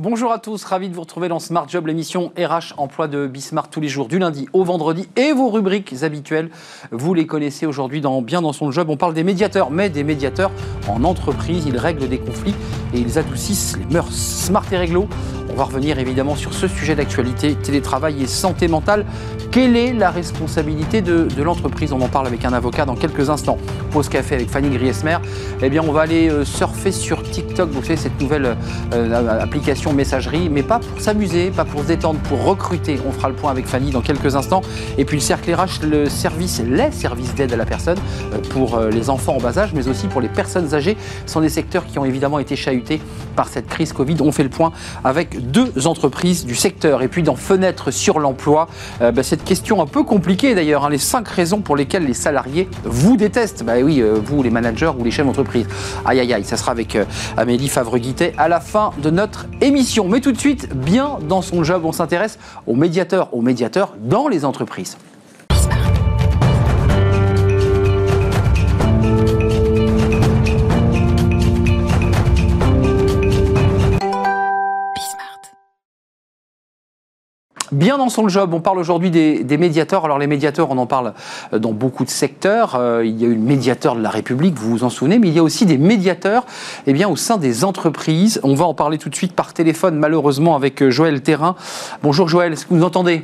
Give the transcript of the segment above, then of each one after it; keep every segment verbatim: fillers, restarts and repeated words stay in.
Bonjour à tous, ravi de vous retrouver dans Smart Job, l'émission R H emploi de Bismarck tous les jours du lundi au vendredi. Et vos rubriques habituelles, vous les connaissez aujourd'hui dans Bien dans son job. On parle des médiateurs, mais des médiateurs en entreprise. Ils règlent des conflits et ils adoucissent les mœurs. Smart et réglo, on va revenir évidemment sur ce sujet d'actualité, télétravail et santé mentale. Quelle est la responsabilité de, de l'entreprise? On en parle avec un avocat dans quelques instants. Pause café avec Fanny Griesmer. Eh bien, on va aller surfer sur TikTok, vous savez, cette nouvelle euh, application messagerie, mais pas pour s'amuser, pas pour se détendre, pour recruter. On fera le point avec Fanny dans quelques instants. Et puis le cercle R H, le service, les services d'aide à la personne pour les enfants en bas âge, mais aussi pour les personnes âgées. Ce sont des secteurs qui ont évidemment été chahutés par cette crise Covid. On fait le point avec deux entreprises du secteur. Et puis dans Fenêtre sur l'emploi, euh, bah, cette question un peu compliquée d'ailleurs, hein, les cinq raisons pour lesquelles les salariés vous détestent. Bah oui, euh, vous les managers ou les chefs d'entreprise. Aïe aïe aïe, ça sera avec euh, Amélie Favre-Guittet à la fin de notre émission. Mais tout de suite, bien dans son job, on s'intéresse aux médiateurs, aux médiateurs dans les entreprises. Bien dans son job, on parle aujourd'hui des, des médiateurs. Alors les médiateurs, on en parle dans beaucoup de secteurs. Euh, il y a eu le médiateur de la République, vous vous en souvenez, mais il y a aussi des médiateurs eh bien, au sein des entreprises. On va en parler tout de suite par téléphone, malheureusement, avec Joëlle Terrain. Bonjour Joëlle, est-ce que vous nous entendez?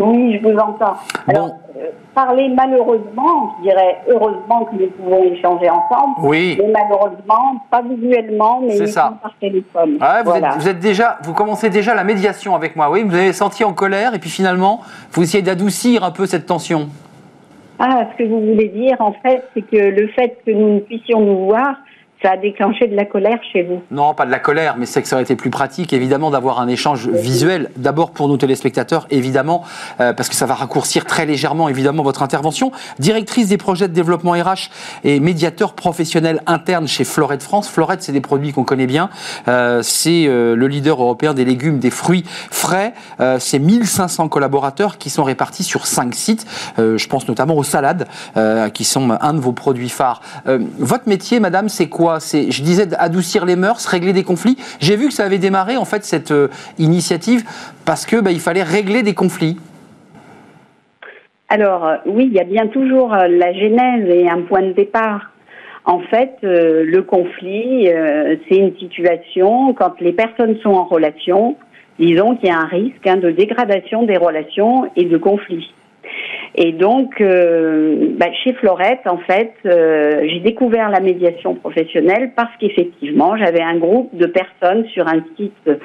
Oui, je vous entends. Alors, bon. euh, parler malheureusement, je dirais heureusement que nous pouvons échanger ensemble. Oui. Mais malheureusement, pas visuellement, mais par téléphone. Ah, vous, voilà. êtes, vous, êtes déjà, vous commencez déjà la médiation avec moi, oui. Vous avez senti en colère et puis finalement, vous essayez d'adoucir un peu cette tension. Ah, ce que vous voulez dire, en fait, c'est que le fait que nous ne puissions nous voir, ça a déclenché de la colère chez vous? Non, pas de la colère, mais c'est que ça aurait été plus pratique, évidemment, d'avoir un échange visuel, d'abord pour nos téléspectateurs, évidemment, euh, parce que ça va raccourcir très légèrement, évidemment, votre intervention. Directrice des projets de développement R H et médiateur professionnel interne chez Florette France. Florette, c'est des produits qu'on connaît bien. Euh, c'est euh, le leader européen des légumes, des fruits frais. Euh, c'est mille cinq cents collaborateurs qui sont répartis sur cinq sites. Euh, je pense notamment aux salades, euh, qui sont un de vos produits phares. Euh, votre métier, madame, c'est quoi? C'est, je disais, adoucir les mœurs, régler des conflits. J'ai vu que ça avait démarré, en fait, cette euh, initiative, parce que bah, il fallait régler des conflits. Alors, oui, il y a bien toujours la genèse et un point de départ. En fait, euh, le conflit, euh, c'est une situation, quand les personnes sont en relation, disons qu'il y a un risque hein, de dégradation des relations et de conflit. Et donc, euh, bah, chez Florette, en fait, euh, j'ai découvert la médiation professionnelle parce qu'effectivement, j'avais un groupe de personnes sur un site, euh,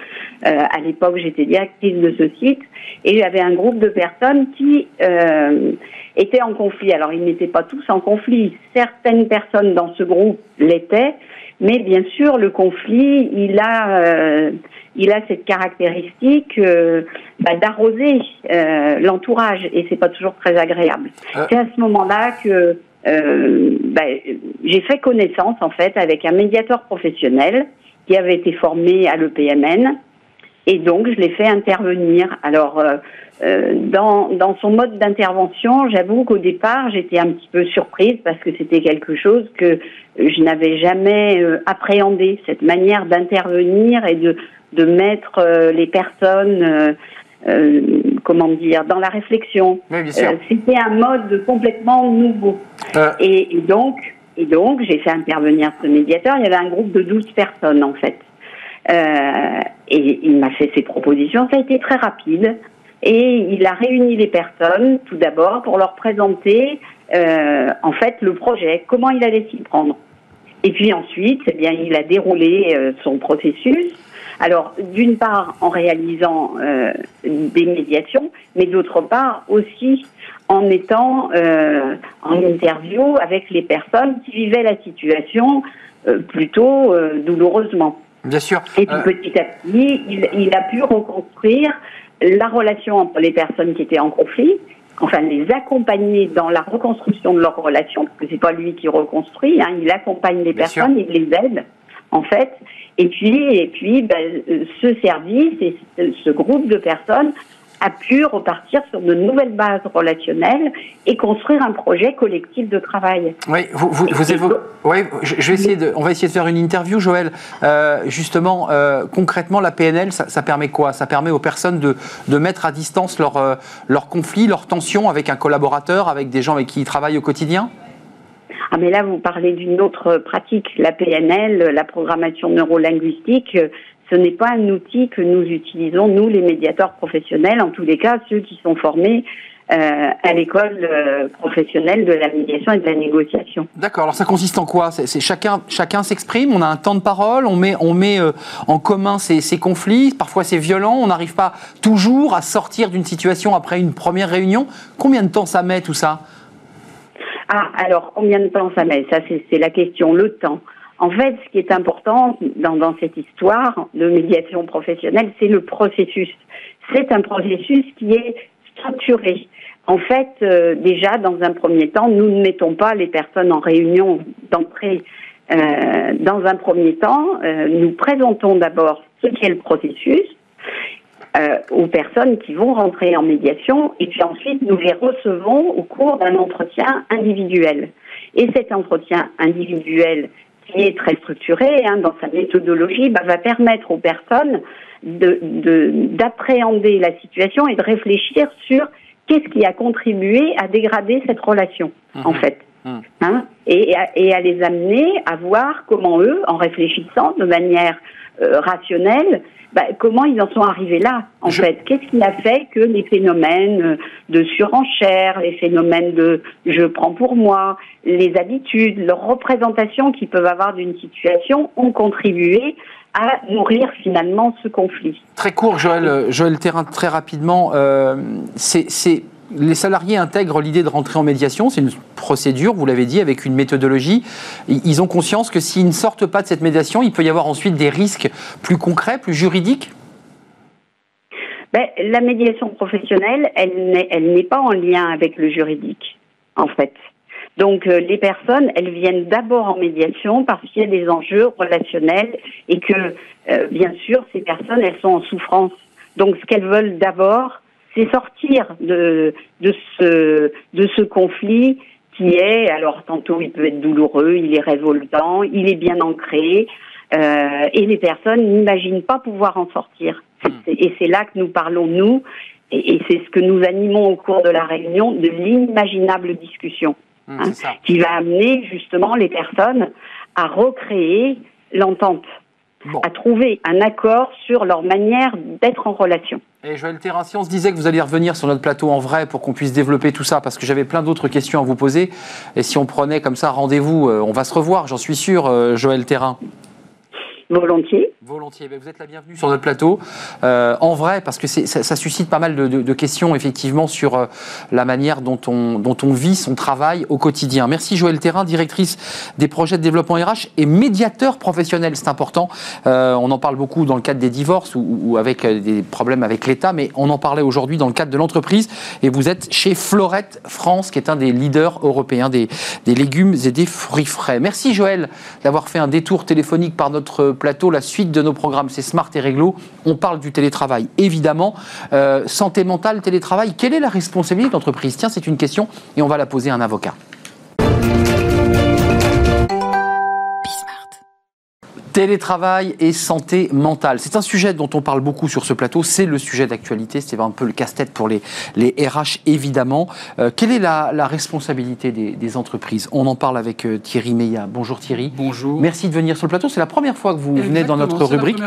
à l'époque, j'étais directrice de ce site, et j'avais un groupe de personnes qui euh, étaient en conflit. Alors, ils n'étaient pas tous en conflit. Certaines personnes dans ce groupe l'étaient, mais bien sûr, le conflit, il a... Euh, il a cette caractéristique euh, bah, d'arroser euh, l'entourage et c'est pas toujours très agréable. Euh... C'est à ce moment-là que euh, bah, j'ai fait connaissance en fait avec un médiateur professionnel qui avait été formé à l'E P M N et donc je l'ai fait intervenir. Alors euh, euh, dans dans son mode d'intervention, j'avoue qu'au départ j'étais un petit peu surprise parce que c'était quelque chose que je n'avais jamais euh, appréhendé, cette manière d'intervenir et de de mettre euh, les personnes, euh, euh, comment dire, dans la réflexion. Oui, bien sûr. Euh, c'était un mode complètement nouveau. Euh... Et, et donc, et donc, j'ai fait intervenir ce médiateur. Il y avait un groupe de douze personnes, en fait. Euh, et il m'a fait ses propositions. Ça a été très rapide. Et il a réuni les personnes, tout d'abord, pour leur présenter, euh, en fait, le projet, comment il allait s'y prendre. Et puis ensuite, eh bien, il a déroulé euh, son processus. Alors, d'une part, en réalisant euh, des médiations, mais d'autre part aussi en étant euh, en interview avec les personnes qui vivaient la situation euh, plutôt euh, douloureusement. Bien sûr. Et puis, euh... petit à petit, il, il a pu reconstruire la relation entre les personnes qui étaient en conflit, enfin, les accompagner dans la reconstruction de leur relation, parce que c'est pas lui qui reconstruit, hein, il accompagne les Bien personnes, sûr. Il les aide, en fait. Et puis, et puis ben, ce service et ce groupe de personnes a pu repartir sur de nouvelles bases relationnelles et construire un projet collectif de travail. Oui, vous, vous, vous évoquez... Oui, je, je vais essayer de... on va essayer de faire une interview, Joëlle. Euh, justement, euh, concrètement, la P N L, ça, ça permet quoi? Ça permet aux personnes de, de mettre à distance leur, euh, leur conflit, leur tension avec un collaborateur, avec des gens avec qui ils travaillent au quotidien? Ah mais là, vous parlez d'une autre pratique. La P N L, la programmation neurolinguistique, ce n'est pas un outil que nous utilisons, nous, les médiateurs professionnels, en tous les cas, ceux qui sont formés euh, à l'école euh, professionnelle de la médiation et de la négociation. D'accord. Alors, ça consiste en quoi? C'est, c'est chacun, chacun s'exprime, on a un temps de parole, on met, on met euh, en commun ces, ces conflits, parfois c'est violent, on n'arrive pas toujours à sortir d'une situation après une première réunion. Combien de temps ça met, tout ça? Ah, alors, combien de temps ça met? Ça, c'est, c'est la question, le temps. En fait, ce qui est important dans, dans cette histoire de médiation professionnelle, c'est le processus. C'est un processus qui est structuré. En fait, euh, déjà, dans un premier temps, nous ne mettons pas les personnes en réunion d'entrée. Euh, dans un premier temps, euh, nous présentons d'abord ce qu'est le processus Euh, aux personnes qui vont rentrer en médiation, et puis ensuite nous les recevons au cours d'un entretien individuel. Et cet entretien individuel, qui est très structuré hein, dans sa méthodologie, bah, va permettre aux personnes de, de, d'appréhender la situation et de réfléchir sur qu'est-ce qui a contribué à dégrader cette relation, mmh. en fait. Mmh. Hein, et, et, à, et à les amener à voir comment eux, en réfléchissant de manière euh, rationnelle, Bah, comment ils en sont arrivés là, en Je... fait? Qu'est-ce qui a fait que les phénomènes de surenchère, les phénomènes de « je prends pour moi », les habitudes, leurs représentations qu'ils peuvent avoir d'une situation ont contribué à nourrir finalement ce conflit. Très court, Joëlle, Joëlle Terrain, très rapidement, euh, c'est... c'est... les salariés intègrent l'idée de rentrer en médiation, c'est une procédure, vous l'avez dit, avec une méthodologie. Ils ont conscience que s'ils ne sortent pas de cette médiation, il peut y avoir ensuite des risques plus concrets, plus juridiques? Ben, la médiation professionnelle, elle n'est, elle n'est pas en lien avec le juridique, en fait. Donc, euh, les personnes, elles viennent d'abord en médiation parce qu'il y a des enjeux relationnels et que, euh, bien sûr, ces personnes, elles sont en souffrance. Donc, ce qu'elles veulent d'abord, c'est sortir de, de ce, de ce conflit qui est, alors tantôt il peut être douloureux, il est révoltant, il est bien ancré, euh, et les personnes n'imaginent pas pouvoir en sortir. C'est, et c'est là que nous parlons, nous, et, et c'est ce que nous animons au cours de la réunion, de l'imaginable discussion, mmh, hein, qui va amener justement les personnes à recréer l'entente. Bon. À trouver un accord sur leur manière d'être en relation. Et Joëlle Terrain, si on se disait que vous alliez revenir sur notre plateau en vrai pour qu'on puisse développer tout ça, parce que j'avais plein d'autres questions à vous poser, et si on prenait comme ça rendez-vous, on va se revoir, j'en suis sûr, Joëlle Terrain. Volontiers. Volontiers. Vous êtes la bienvenue sur notre plateau. Euh, en vrai, parce que c'est, ça, ça suscite pas mal de, de, de questions, effectivement, sur euh, la manière dont on, dont on vit son travail au quotidien. Merci Joëlle Terrain, directrice des projets de développement R H et médiateur professionnel, c'est important. Euh, on en parle beaucoup dans le cadre des divorces ou, ou avec des problèmes avec l'État, mais on en parlait aujourd'hui dans le cadre de l'entreprise. Et vous êtes chez Florette France, qui est un des leaders européens des, des légumes et des fruits frais. Merci Joëlle d'avoir fait un détour téléphonique par notre plateau. La suite de nos programmes, c'est Smart et Réglo. On parle du télétravail, évidemment. Euh, santé mentale, télétravail, quelle est la responsabilité de l'entreprise? Tiens, c'est une question et on va la poser à un avocat. Télétravail et santé mentale. C'est un sujet dont on parle beaucoup sur ce plateau. C'est le sujet d'actualité. C'est un peu le casse-tête pour les, les R H, évidemment. Euh, quelle est la, la responsabilité des, des entreprises? On en parle avec euh, Thierry Meillat. Bonjour Thierry. Bonjour. Merci de venir sur le plateau. C'est la première fois que vous Exactement, venez dans notre rubrique.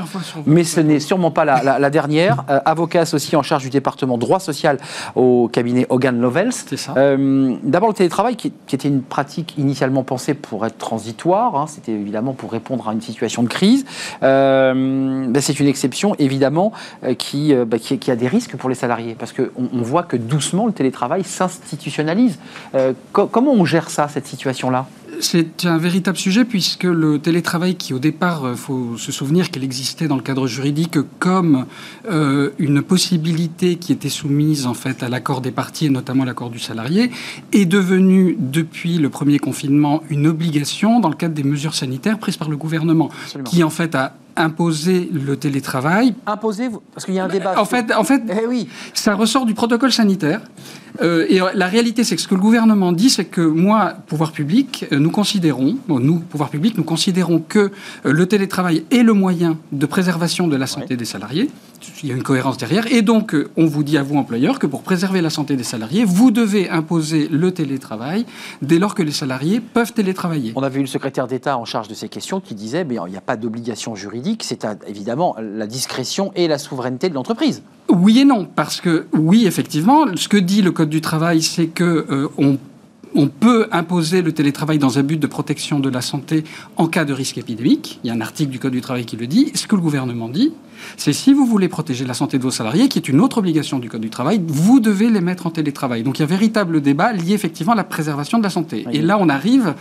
Mais ce n'est sûrement pas la, la, la dernière. Euh, avocat associé en charge du département droit social au cabinet Hogan Lovells. C'est ça. Euh, d'abord le télétravail qui, qui était une pratique initialement pensée pour être transitoire. Hein. C'était évidemment pour répondre à une situation de crise, euh, ben c'est une exception évidemment euh, qui, euh, bah, qui, qui a des risques pour les salariés parce qu'on on voit que doucement le télétravail s'institutionnalise. Euh, co- comment on gère ça, cette situation-là ? C'est un véritable sujet puisque le télétravail qui au départ, il faut se souvenir qu'il existait dans le cadre juridique comme euh, une possibilité qui était soumise en fait à l'accord des parties et notamment à l'accord du salarié est devenu depuis le premier confinement une obligation dans le cadre des mesures sanitaires prises par le gouvernement. Absolument. Qui en fait a imposer le télétravail. Imposer, parce qu'il y a un débat. En fait, en fait eh oui. ça ressort du protocole sanitaire. Euh, et la réalité, c'est que ce que le gouvernement dit, c'est que moi, pouvoir public, nous considérons, bon, nous, pouvoir public, nous considérons que le télétravail est le moyen de préservation de la santé ouais. des salariés. Il y a une cohérence derrière. Et donc, on vous dit à vous, employeurs, que pour préserver la santé des salariés, vous devez imposer le télétravail dès lors que les salariés peuvent télétravailler. On avait une secrétaire d'État en charge de ces questions qui disait, mais il n'y a pas d'obligation juridique, c'est évidemment la discrétion et la souveraineté de l'entreprise. Oui et non, parce que, oui, effectivement, ce que dit le Code du travail, c'est que euh, on, on peut imposer le télétravail dans un but de protection de la santé en cas de risque épidémique. Il y a un article du Code du travail qui le dit. Ce que le gouvernement dit, c'est si vous voulez protéger la santé de vos salariés, qui est une autre obligation du Code du travail, vous devez les mettre en télétravail. Donc il y a un véritable débat lié effectivement à la préservation de la santé. Oui. Et là, on arrive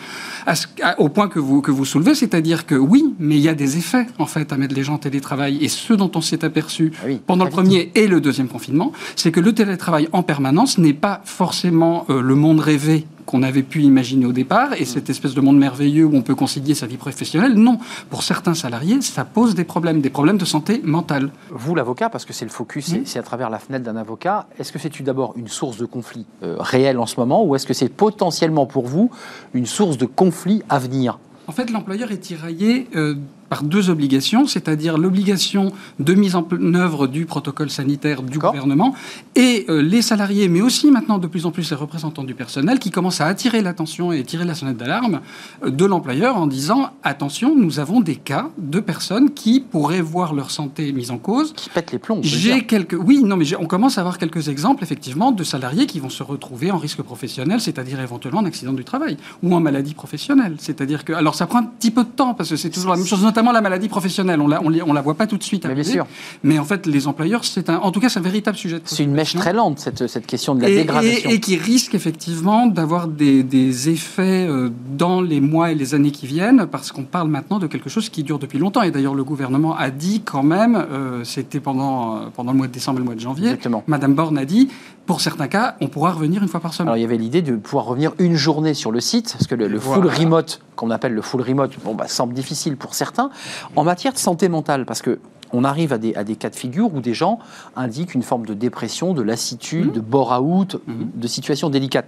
à ce, à, au point que vous, que vous soulevez, c'est-à-dire que oui, mais il y a des effets, en fait, à mettre les gens en télétravail. Et ce dont on s'est aperçu ah oui, pendant le premier et le deuxième confinement, c'est que le télétravail en permanence n'est pas forcément euh, le monde rêvé qu'on avait pu imaginer au départ, et cette espèce de monde merveilleux où on peut concilier sa vie professionnelle, non. Pour certains salariés, ça pose des problèmes, des problèmes de santé mentale. Vous, l'avocat, parce que c'est le focus, mmh. c'est à travers la fenêtre d'un avocat, est-ce que c'est d'abord une source de conflit euh, réel en ce moment, ou est-ce que c'est potentiellement pour vous une source de conflit à venir ? En fait, l'employeur est tiraillé euh, par deux obligations, c'est-à-dire l'obligation de mise en œuvre du protocole sanitaire du gouvernement et euh, les salariés, mais aussi maintenant de plus en plus les représentants du personnel qui commencent à attirer l'attention et tirer la sonnette d'alarme euh, de l'employeur en disant « Attention, nous avons des cas de personnes qui pourraient voir leur santé mise en cause. » Qui pètent les plombs. J'ai quelques... Oui, non, mais on commence à avoir quelques exemples, effectivement, de salariés qui vont se retrouver en risque professionnel, c'est-à-dire éventuellement en accident du travail ou en maladie professionnelle. C'est-à-dire que... Alors, ça prend un petit peu de temps, parce que c'est toujours la même chose, notamment la maladie professionnelle. On la, on, on la voit pas tout de suite. Mais bien sûr. Mais en fait, les employeurs, c'est un, en tout cas, c'est un véritable sujet. C'est une mèche très lente, cette, cette question de la et, dégradation. Et, et qui risque, effectivement, d'avoir des, des effets dans les mois et les années qui viennent, parce qu'on parle maintenant de quelque chose qui dure depuis longtemps. Et d'ailleurs, le gouvernement a dit quand même, euh, c'était pendant, pendant le mois de décembre et le mois de janvier, exactement. Madame Borne a dit... Pour certains cas, on pourra revenir une fois par semaine. Alors, il y avait l'idée de pouvoir revenir une journée sur le site, parce que le, le voilà. full remote, qu'on appelle le full remote, bon, bah, semble difficile pour certains, en matière de santé mentale, parce que on arrive à des, à des cas de figure où des gens indiquent une forme de dépression, de lassitude, mmh. de bore-out, mmh. de situations délicates.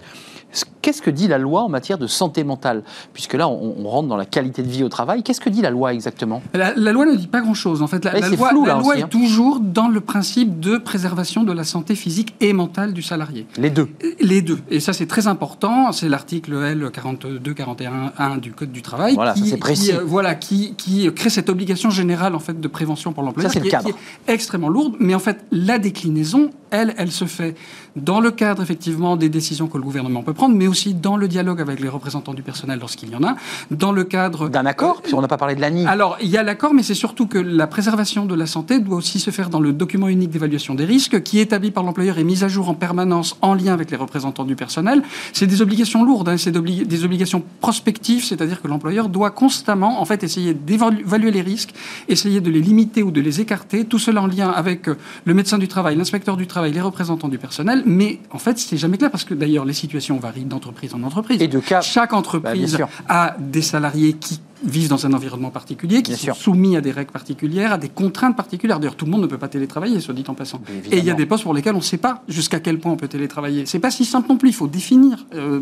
Qu'est-ce que dit la loi en matière de santé mentale ? Puisque là, on, on rentre dans la qualité de vie au travail. Qu'est-ce que dit la loi exactement ? la, la loi ne dit pas grand-chose. En fait, la, la loi, flou, la loi aussi, hein. est toujours dans le principe de préservation de la santé physique et mentale du salarié. Les deux. Les deux. Et ça, c'est très important. C'est l'article L quarante-deux quarante et un un du Code du travail. Voilà, qui, ça, c'est précis. Qui, euh, voilà, qui, qui crée cette obligation générale en fait, de prévention pour l'emploi. Ça, c'est le cadre. Qui est extrêmement lourde, mais en fait, la déclinaison, elle, elle se fait dans le cadre, effectivement, des décisions que le gouvernement peut prendre, mais aussi dans le dialogue avec les représentants du personnel lorsqu'il y en a, dans le cadre... D'un accord, puisqu'on n'a pas parlé de l'A N I. Alors, il y a l'accord, mais c'est surtout que la préservation de la santé doit aussi se faire dans le document unique d'évaluation des risques, qui est établi par l'employeur et mis à jour en permanence en lien avec les représentants du personnel. C'est des obligations lourdes, hein, c'est des obligations prospectives, c'est-à-dire que l'employeur doit constamment, en fait, essayer d'évaluer les risques, essayer de les limiter ou de les écarter, tout cela en lien avec le médecin du travail, l'inspecteur du travail, les représentants du personnel, mais en fait, c'est jamais clair, parce que d'ailleurs, les situations varient d'entreprise en entreprise. Et de cas, chaque entreprise bah, a des salariés qui vivent dans un environnement particulier, qui bien sont sûr. soumis à des règles particulières, à des contraintes particulières. D'ailleurs, tout le monde ne peut pas télétravailler, soit dit en passant. Et il y a des postes pour lesquels on ne sait pas jusqu'à quel point on peut télétravailler. C'est pas si simple non plus, il faut définir. Euh,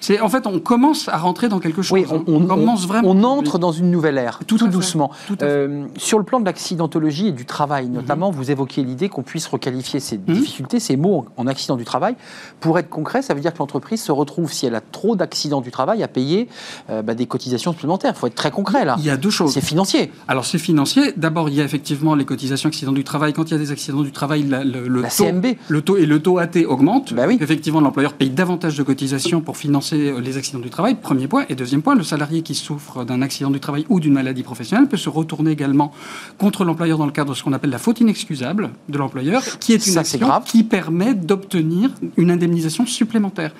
c'est, en fait, on commence à rentrer dans quelque chose. Oui, on, on, on, commence on, vraiment on entre dans une nouvelle ère, tout, tout doucement. Tout euh, sur le plan de l'accidentologie et du travail, notamment, mmh. vous évoquiez l'idée qu'on puisse requalifier ces mmh. difficultés, ces mots en accident du travail. Pour être concret, ça veut dire que l'entreprise se retrouve, si elle a trop d'accidents du travail, à payer euh, bah, des cotisations supplémentaires. Faut être très concret, là. Il y a deux choses. C'est financier. Alors, c'est financier. D'abord, il y a effectivement les cotisations accidents du travail. Quand il y a des accidents du travail, la, le, le, la taux, C M B. le taux et le taux A T augmentent. Bah oui. Effectivement, l'employeur paye davantage de cotisations pour financer les accidents du travail. Premier point. Et deuxième point, le salarié qui souffre d'un accident du travail ou d'une maladie professionnelle peut se retourner également contre l'employeur dans le cadre de ce qu'on appelle la faute inexcusable de l'employeur, qui est une Ça, action c'est grave. qui permet d'obtenir une indemnisation supplémentaire.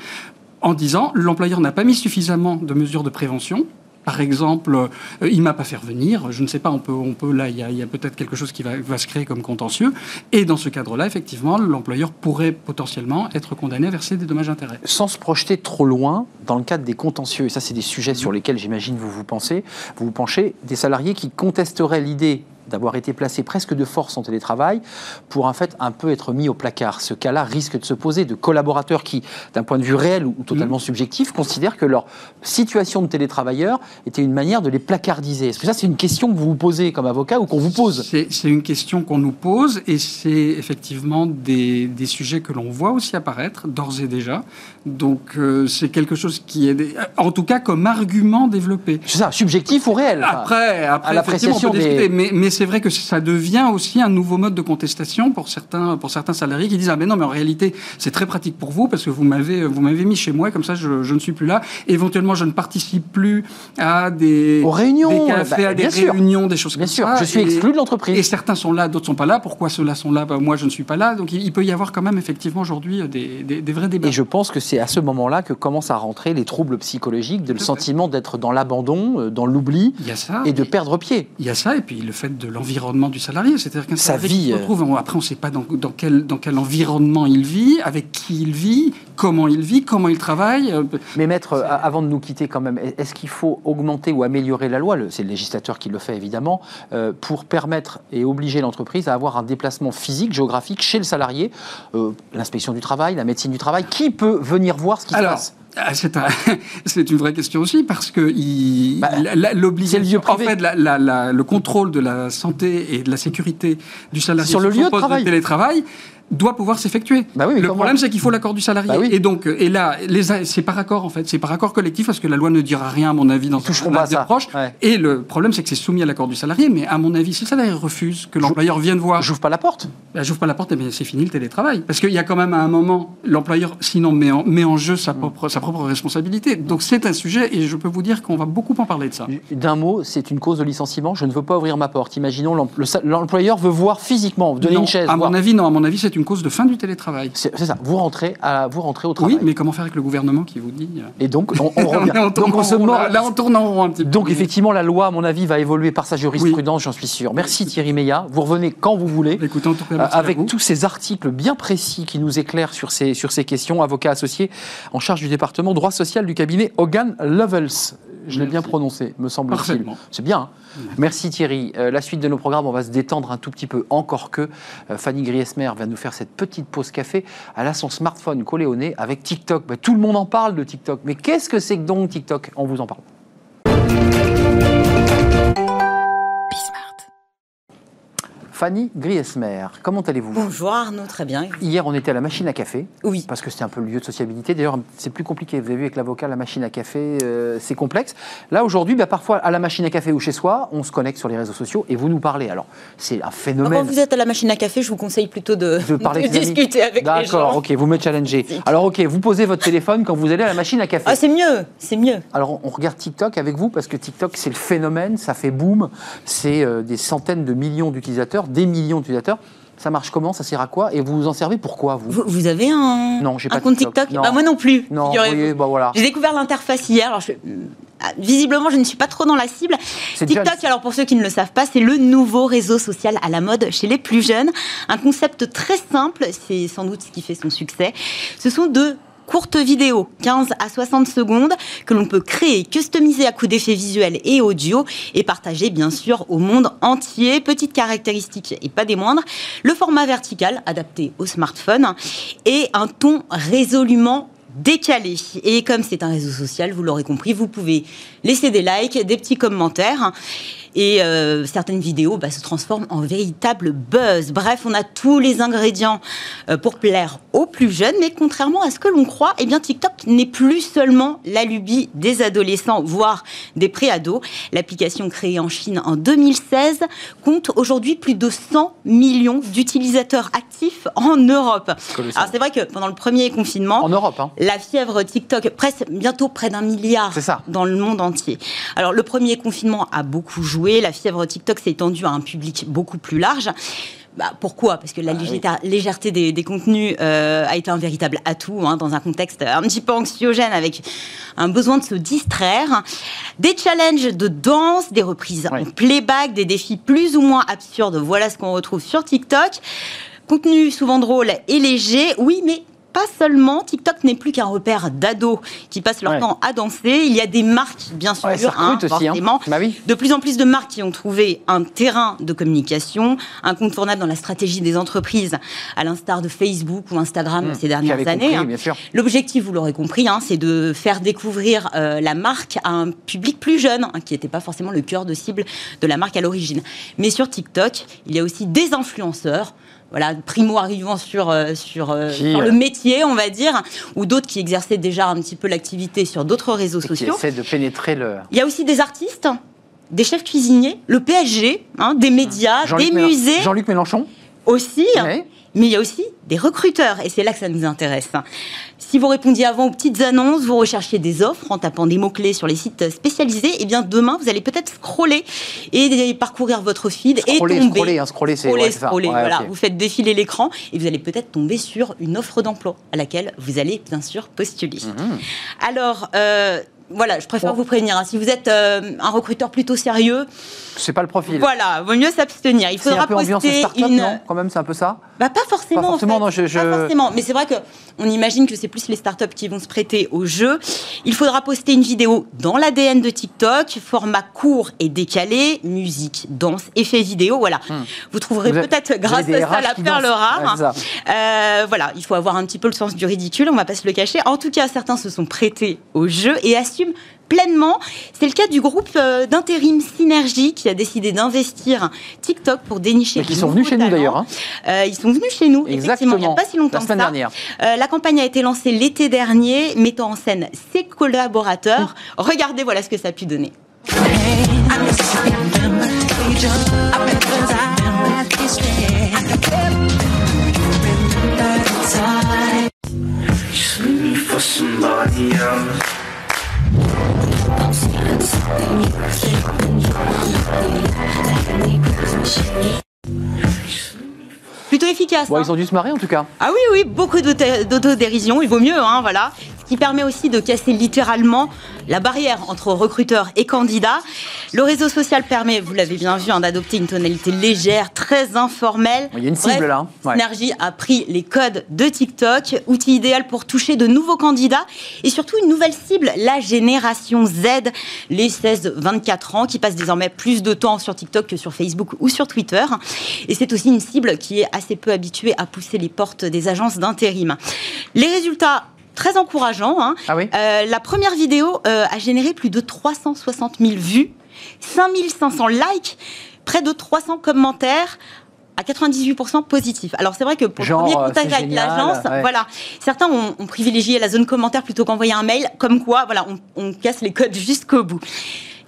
En disant, l'employeur n'a pas mis suffisamment de mesures de prévention. Par exemple, euh, il ne m'a pas fait revenir, je ne sais pas, on peut, on peut là, il y a, y a peut-être quelque chose qui va, va se créer comme contentieux. Et dans ce cadre-là, effectivement, l'employeur pourrait potentiellement être condamné à verser des dommages-intérêts. Sans se projeter trop loin dans le cadre des contentieux, et ça, c'est des sujets sur lesquels, j'imagine, vous vous, pensez, vous vous penchez, des salariés qui contesteraient l'idée d'avoir été placé presque de force en télétravail pour en fait un peu être mis au placard. Ce cas-là risque de se poser de collaborateurs qui, d'un point de vue réel ou totalement subjectif, considèrent que leur situation de télétravailleur était une manière de les placardiser. Est-ce que ça, c'est une question que vous vous posez comme avocat ou qu'on vous pose ? C'est, c'est une question qu'on nous pose et c'est effectivement des, des sujets que l'on voit aussi apparaître d'ores et déjà. Donc euh, c'est quelque chose qui est, en tout cas, comme argument développé. C'est ça, subjectif ou réel ? Après, après effectivement, on peut discuter, des... mais, mais c'est vrai que ça devient aussi un nouveau mode de contestation pour certains, pour certains salariés qui disent « Ah mais non, mais en réalité, c'est très pratique pour vous parce que vous m'avez, vous m'avez mis chez moi, comme ça je, je ne suis plus là. Éventuellement, je ne participe plus à des... Aux réunions, des cafés, bah, à des réunions, sûr. Des choses bien comme sûr. Ça. » Bien sûr, je suis exclu et, de l'entreprise. Et certains sont là, d'autres ne sont pas là. Pourquoi ceux-là sont là ? Bah, moi, je ne suis pas là. Donc, il, il peut y avoir quand même, effectivement, aujourd'hui, des, des, des vrais débats. Et je pense que c'est à ce moment-là que commencent à rentrer les troubles psychologiques, de le sentiment d'être dans l'abandon, dans l'oubli et de perdre pied. Il y a ça, et puis le fait de l'environnement du salarié, c'est-à-dire qu'un salarié vie, se retrouve, on, après on ne sait pas dans, dans, quel, dans quel environnement il vit, avec qui il vit, comment il vit, comment il travaille. Mais maître, c'est... avant de nous quitter quand même, est-ce qu'il faut augmenter ou améliorer la loi, c'est le législateur qui le fait évidemment, euh, pour permettre et obliger l'entreprise à avoir un déplacement physique, géographique chez le salarié, euh, l'inspection du travail, la médecine du travail, qui peut venir voir ce qui Alors, se passe C'est, un, c'est une vraie question aussi parce que il, bah, la, l'obligation, en fait, la, la, la, le contrôle de la santé et de la sécurité du salarié sur le lieu de travail, télétravail, doit pouvoir s'effectuer. Bah oui, le problème, on... c'est qu'il faut l'accord du salarié. Bah oui. Et donc, et là, les, c'est par accord en fait, c'est par accord collectif parce que la loi ne dira rien à mon avis dans son approche. Ouais. Et le problème, c'est que c'est soumis à l'accord du salarié. Mais à mon avis, si le salarié refuse que l'employeur Jou... vienne voir, j'ouvre pas la porte. Bah, j'ouvre pas la porte et bien c'est fini le télétravail. Parce qu'il y a quand même à un moment, l'employeur sinon met en, met en jeu sa propre, sa propre responsabilité. Donc c'est un sujet et je peux vous dire qu'on va beaucoup en parler de ça. D'un mot, c'est une cause de licenciement. Je ne veux pas ouvrir ma porte. Imaginons l'employeur veut voir physiquement, donner non, une chaise. À voir. mon avis, non. À mon avis, c'est une une cause de fin du télétravail. C'est, c'est ça. Vous rentrez, à, vous rentrez au travail. Oui, mais comment faire avec le gouvernement qui vous dit... Et donc, on, on revient. on donc, on se mord... Là, là, on tourne en rond un petit peu. Donc, effectivement, la loi, à mon avis, va évoluer par sa jurisprudence, oui. J'en suis sûr. Merci Thierry Meillat. Vous revenez quand vous voulez. Écoutez, en tout cas, merci euh, avec à vous. Tous ces articles bien précis qui nous éclairent sur ces, sur ces questions. Avocat associé en charge du département droit social du cabinet Hogan Lovells. Je merci. l'ai bien prononcé, me semble-t-il. C'est bien. Hein oui. Merci Thierry. Euh, la suite de nos programmes, on va se détendre un tout petit peu. Encore que euh, Fanny Griesmer vient nous faire cette petite pause café. Elle a son smartphone collé au nez avec TikTok. Bah, tout le monde en parle de TikTok. Mais qu'est-ce que c'est que donc TikTok ? On vous en parle. Fanny Griesmer, comment allez-vous ? Bonjour Arnaud, très bien. Hier, on était à la machine à café. Oui. Parce que c'était un peu le lieu de sociabilité. D'ailleurs, c'est plus compliqué. Vous avez vu avec l'avocat, la machine à café, euh, c'est complexe. Là, aujourd'hui, bah, parfois, à la machine à café ou chez soi, on se connecte sur les réseaux sociaux et vous nous parlez. Alors, c'est un phénomène. Quand vous êtes à la machine à café, je vous conseille plutôt de, de, parler de discuter avec D'accord, les gens. D'accord, ok, vous me challengez. Alors, ok, vous posez votre téléphone quand vous allez à la machine à café. Ah, c'est mieux, c'est mieux. Alors, on regarde TikTok avec vous parce que TikTok, c'est le phénomène, ça fait boom. C'est euh, des centaines de millions d'utilisateurs. Des millions d'utilisateurs. Ça marche comment ? Ça sert à quoi ? Et vous vous en servez pourquoi, vous ? vous Vous avez un, non, j'ai un pas compte TikTok, TikTok non. Bah, moi non plus. Non, voyez, bah, voilà. J'ai découvert l'interface hier. Alors je... Visiblement, je ne suis pas trop dans la cible. C'est TikTok, déjà... alors pour ceux qui ne le savent pas, c'est le nouveau réseau social à la mode chez les plus jeunes. Un concept très simple, c'est sans doute ce qui fait son succès. Ce sont deux courtes vidéos, quinze à soixante secondes, que l'on peut créer et customiser à coups d'effets visuels et audio et partager bien sûr au monde entier. Petite caractéristique et pas des moindres, le format vertical adapté au smartphone et un ton résolument décalé. Et comme c'est un réseau social, vous l'aurez compris, vous pouvez laisser des likes, des petits commentaires. Et euh, certaines vidéos bah, se transforment en véritable buzz. Bref, on a tous les ingrédients euh, pour plaire aux plus jeunes. Mais contrairement à ce que l'on croit, eh bien, TikTok n'est plus seulement la lubie des adolescents, voire des pré-ados. L'application créée en Chine en deux mille seize compte aujourd'hui plus de cent millions d'utilisateurs actifs en Europe. Alors c'est vrai que pendant le premier confinement, en Europe, hein. la fièvre TikTok presse bientôt près d'un milliard dans le monde entier. Alors le premier confinement a beaucoup joué. La fièvre TikTok s'est étendue à un public beaucoup plus large. Bah, pourquoi ? Parce que la ah, légèreté oui. des, des contenus euh, a été un véritable atout hein, dans un contexte un petit peu anxiogène avec un besoin de se distraire. Des challenges de danse, des reprises oui. en playback, des défis plus ou moins absurdes. Voilà ce qu'on retrouve sur TikTok. Contenu souvent drôle et léger, oui, mais pas seulement, TikTok n'est plus qu'un repère d'ados qui passent leur ouais. temps à danser. Il y a des marques, bien sûr, ouais, ça recrute hein, aussi, forcément. Hein. Bah oui. De plus en plus de marques qui ont trouvé un terrain de communication incontournable dans la stratégie des entreprises, à l'instar de Facebook ou Instagram mmh, ces dernières années. Compris, hein. Bien sûr. L'objectif, vous l'aurez compris, hein, c'est de faire découvrir euh, la marque à un public plus jeune, hein, qui n'était pas forcément le cœur de cible de la marque à l'origine. Mais sur TikTok, il y a aussi des influenceurs, voilà, primo-arrivants sur, sur, qui, sur le métier, on va dire, ou d'autres qui exerçaient déjà un petit peu l'activité sur d'autres réseaux sociaux. Qui essaient de pénétrer le... Il y a aussi des artistes, des chefs cuisiniers, le P S G, hein, des médias, Jean-Luc des Mélen- musées... Jean-Luc Mélenchon aussi, oui. Mais il y a aussi des recruteurs, et c'est là que ça nous intéresse. Si vous répondiez avant aux petites annonces, vous recherchiez des offres en tapant des mots-clés sur les sites spécialisés, et bien demain, vous allez peut-être scroller et parcourir votre feed scroller, et tomber. Scroller, hein, scroller, c'est, scroller, ouais, c'est ça. Scroller, ouais, voilà. Okay. Vous faites défiler l'écran et vous allez peut-être tomber sur une offre d'emploi à laquelle vous allez bien sûr postuler. Mmh. Alors... Euh, Voilà, je préfère oh. vous prévenir. Si vous êtes euh, un recruteur plutôt sérieux... C'est pas le profil. Voilà, vaut mieux s'abstenir. Il faudra poster une... C'est un peu ambiance start-up, une... non ? Quand même, c'est un peu ça ? Bah, pas forcément, pas forcément, en fait. non, je, je... Pas forcément, mais c'est vrai qu'on imagine que c'est plus les start-up qui vont se prêter au jeu. Il faudra poster une vidéo dans l'A D N de TikTok, format court et décalé, musique, danse, effets vidéo, voilà. Hum. Vous trouverez vous peut-être, grâce à ça, la perle rare. Ouais, euh, voilà, il faut avoir un petit peu le sens du ridicule, on va pas se le cacher. En tout cas, certains se sont prêtés au jeu et assument pleinement. C'est le cas du groupe d'intérim Synergie qui a décidé d'investir TikTok pour dénicher. Mais qui sont venus chez talents. nous d'ailleurs. Hein. Euh, ils sont venus chez nous, Exactement. effectivement, il n'y a pas si longtemps que ça. La semaine dernière. Euh, la campagne a été lancée l'été dernier, mettant en scène ses collaborateurs. Mmh. Regardez, voilà ce que ça a pu donner. Plutôt efficace. Bon, hein. Ils ont dû se marrer en tout cas. Ah oui, oui, beaucoup d'autodérision, il vaut mieux, hein, voilà. Ce qui permet aussi de casser littéralement la barrière entre recruteurs et candidats. Le réseau social permet, vous l'avez bien vu, hein, d'adopter une tonalité légère, très informelle. Il y a une cible Bref, là. Ouais. Synergie a pris les codes de TikTok, outil idéal pour toucher de nouveaux candidats et surtout une nouvelle cible, la génération Z, les seize vingt-quatre ans qui passent désormais plus de temps sur TikTok que sur Facebook ou sur Twitter. Et c'est aussi une cible qui est assez peu habituée à pousser les portes des agences d'intérim. Les résultats très encourageant. Hein. Ah oui. euh, la première vidéo euh, a généré plus de trois cent soixante mille vues, cinq mille cinq cents likes, près de trois cents commentaires, à quatre-vingt-dix-huit pour cent positifs. Alors c'est vrai que pour Genre, le premier contact avec génial, l'agence, ouais. voilà, certains ont, ont privilégié la zone commentaire plutôt qu'envoyer un mail, comme quoi voilà, on, on casse les codes jusqu'au bout.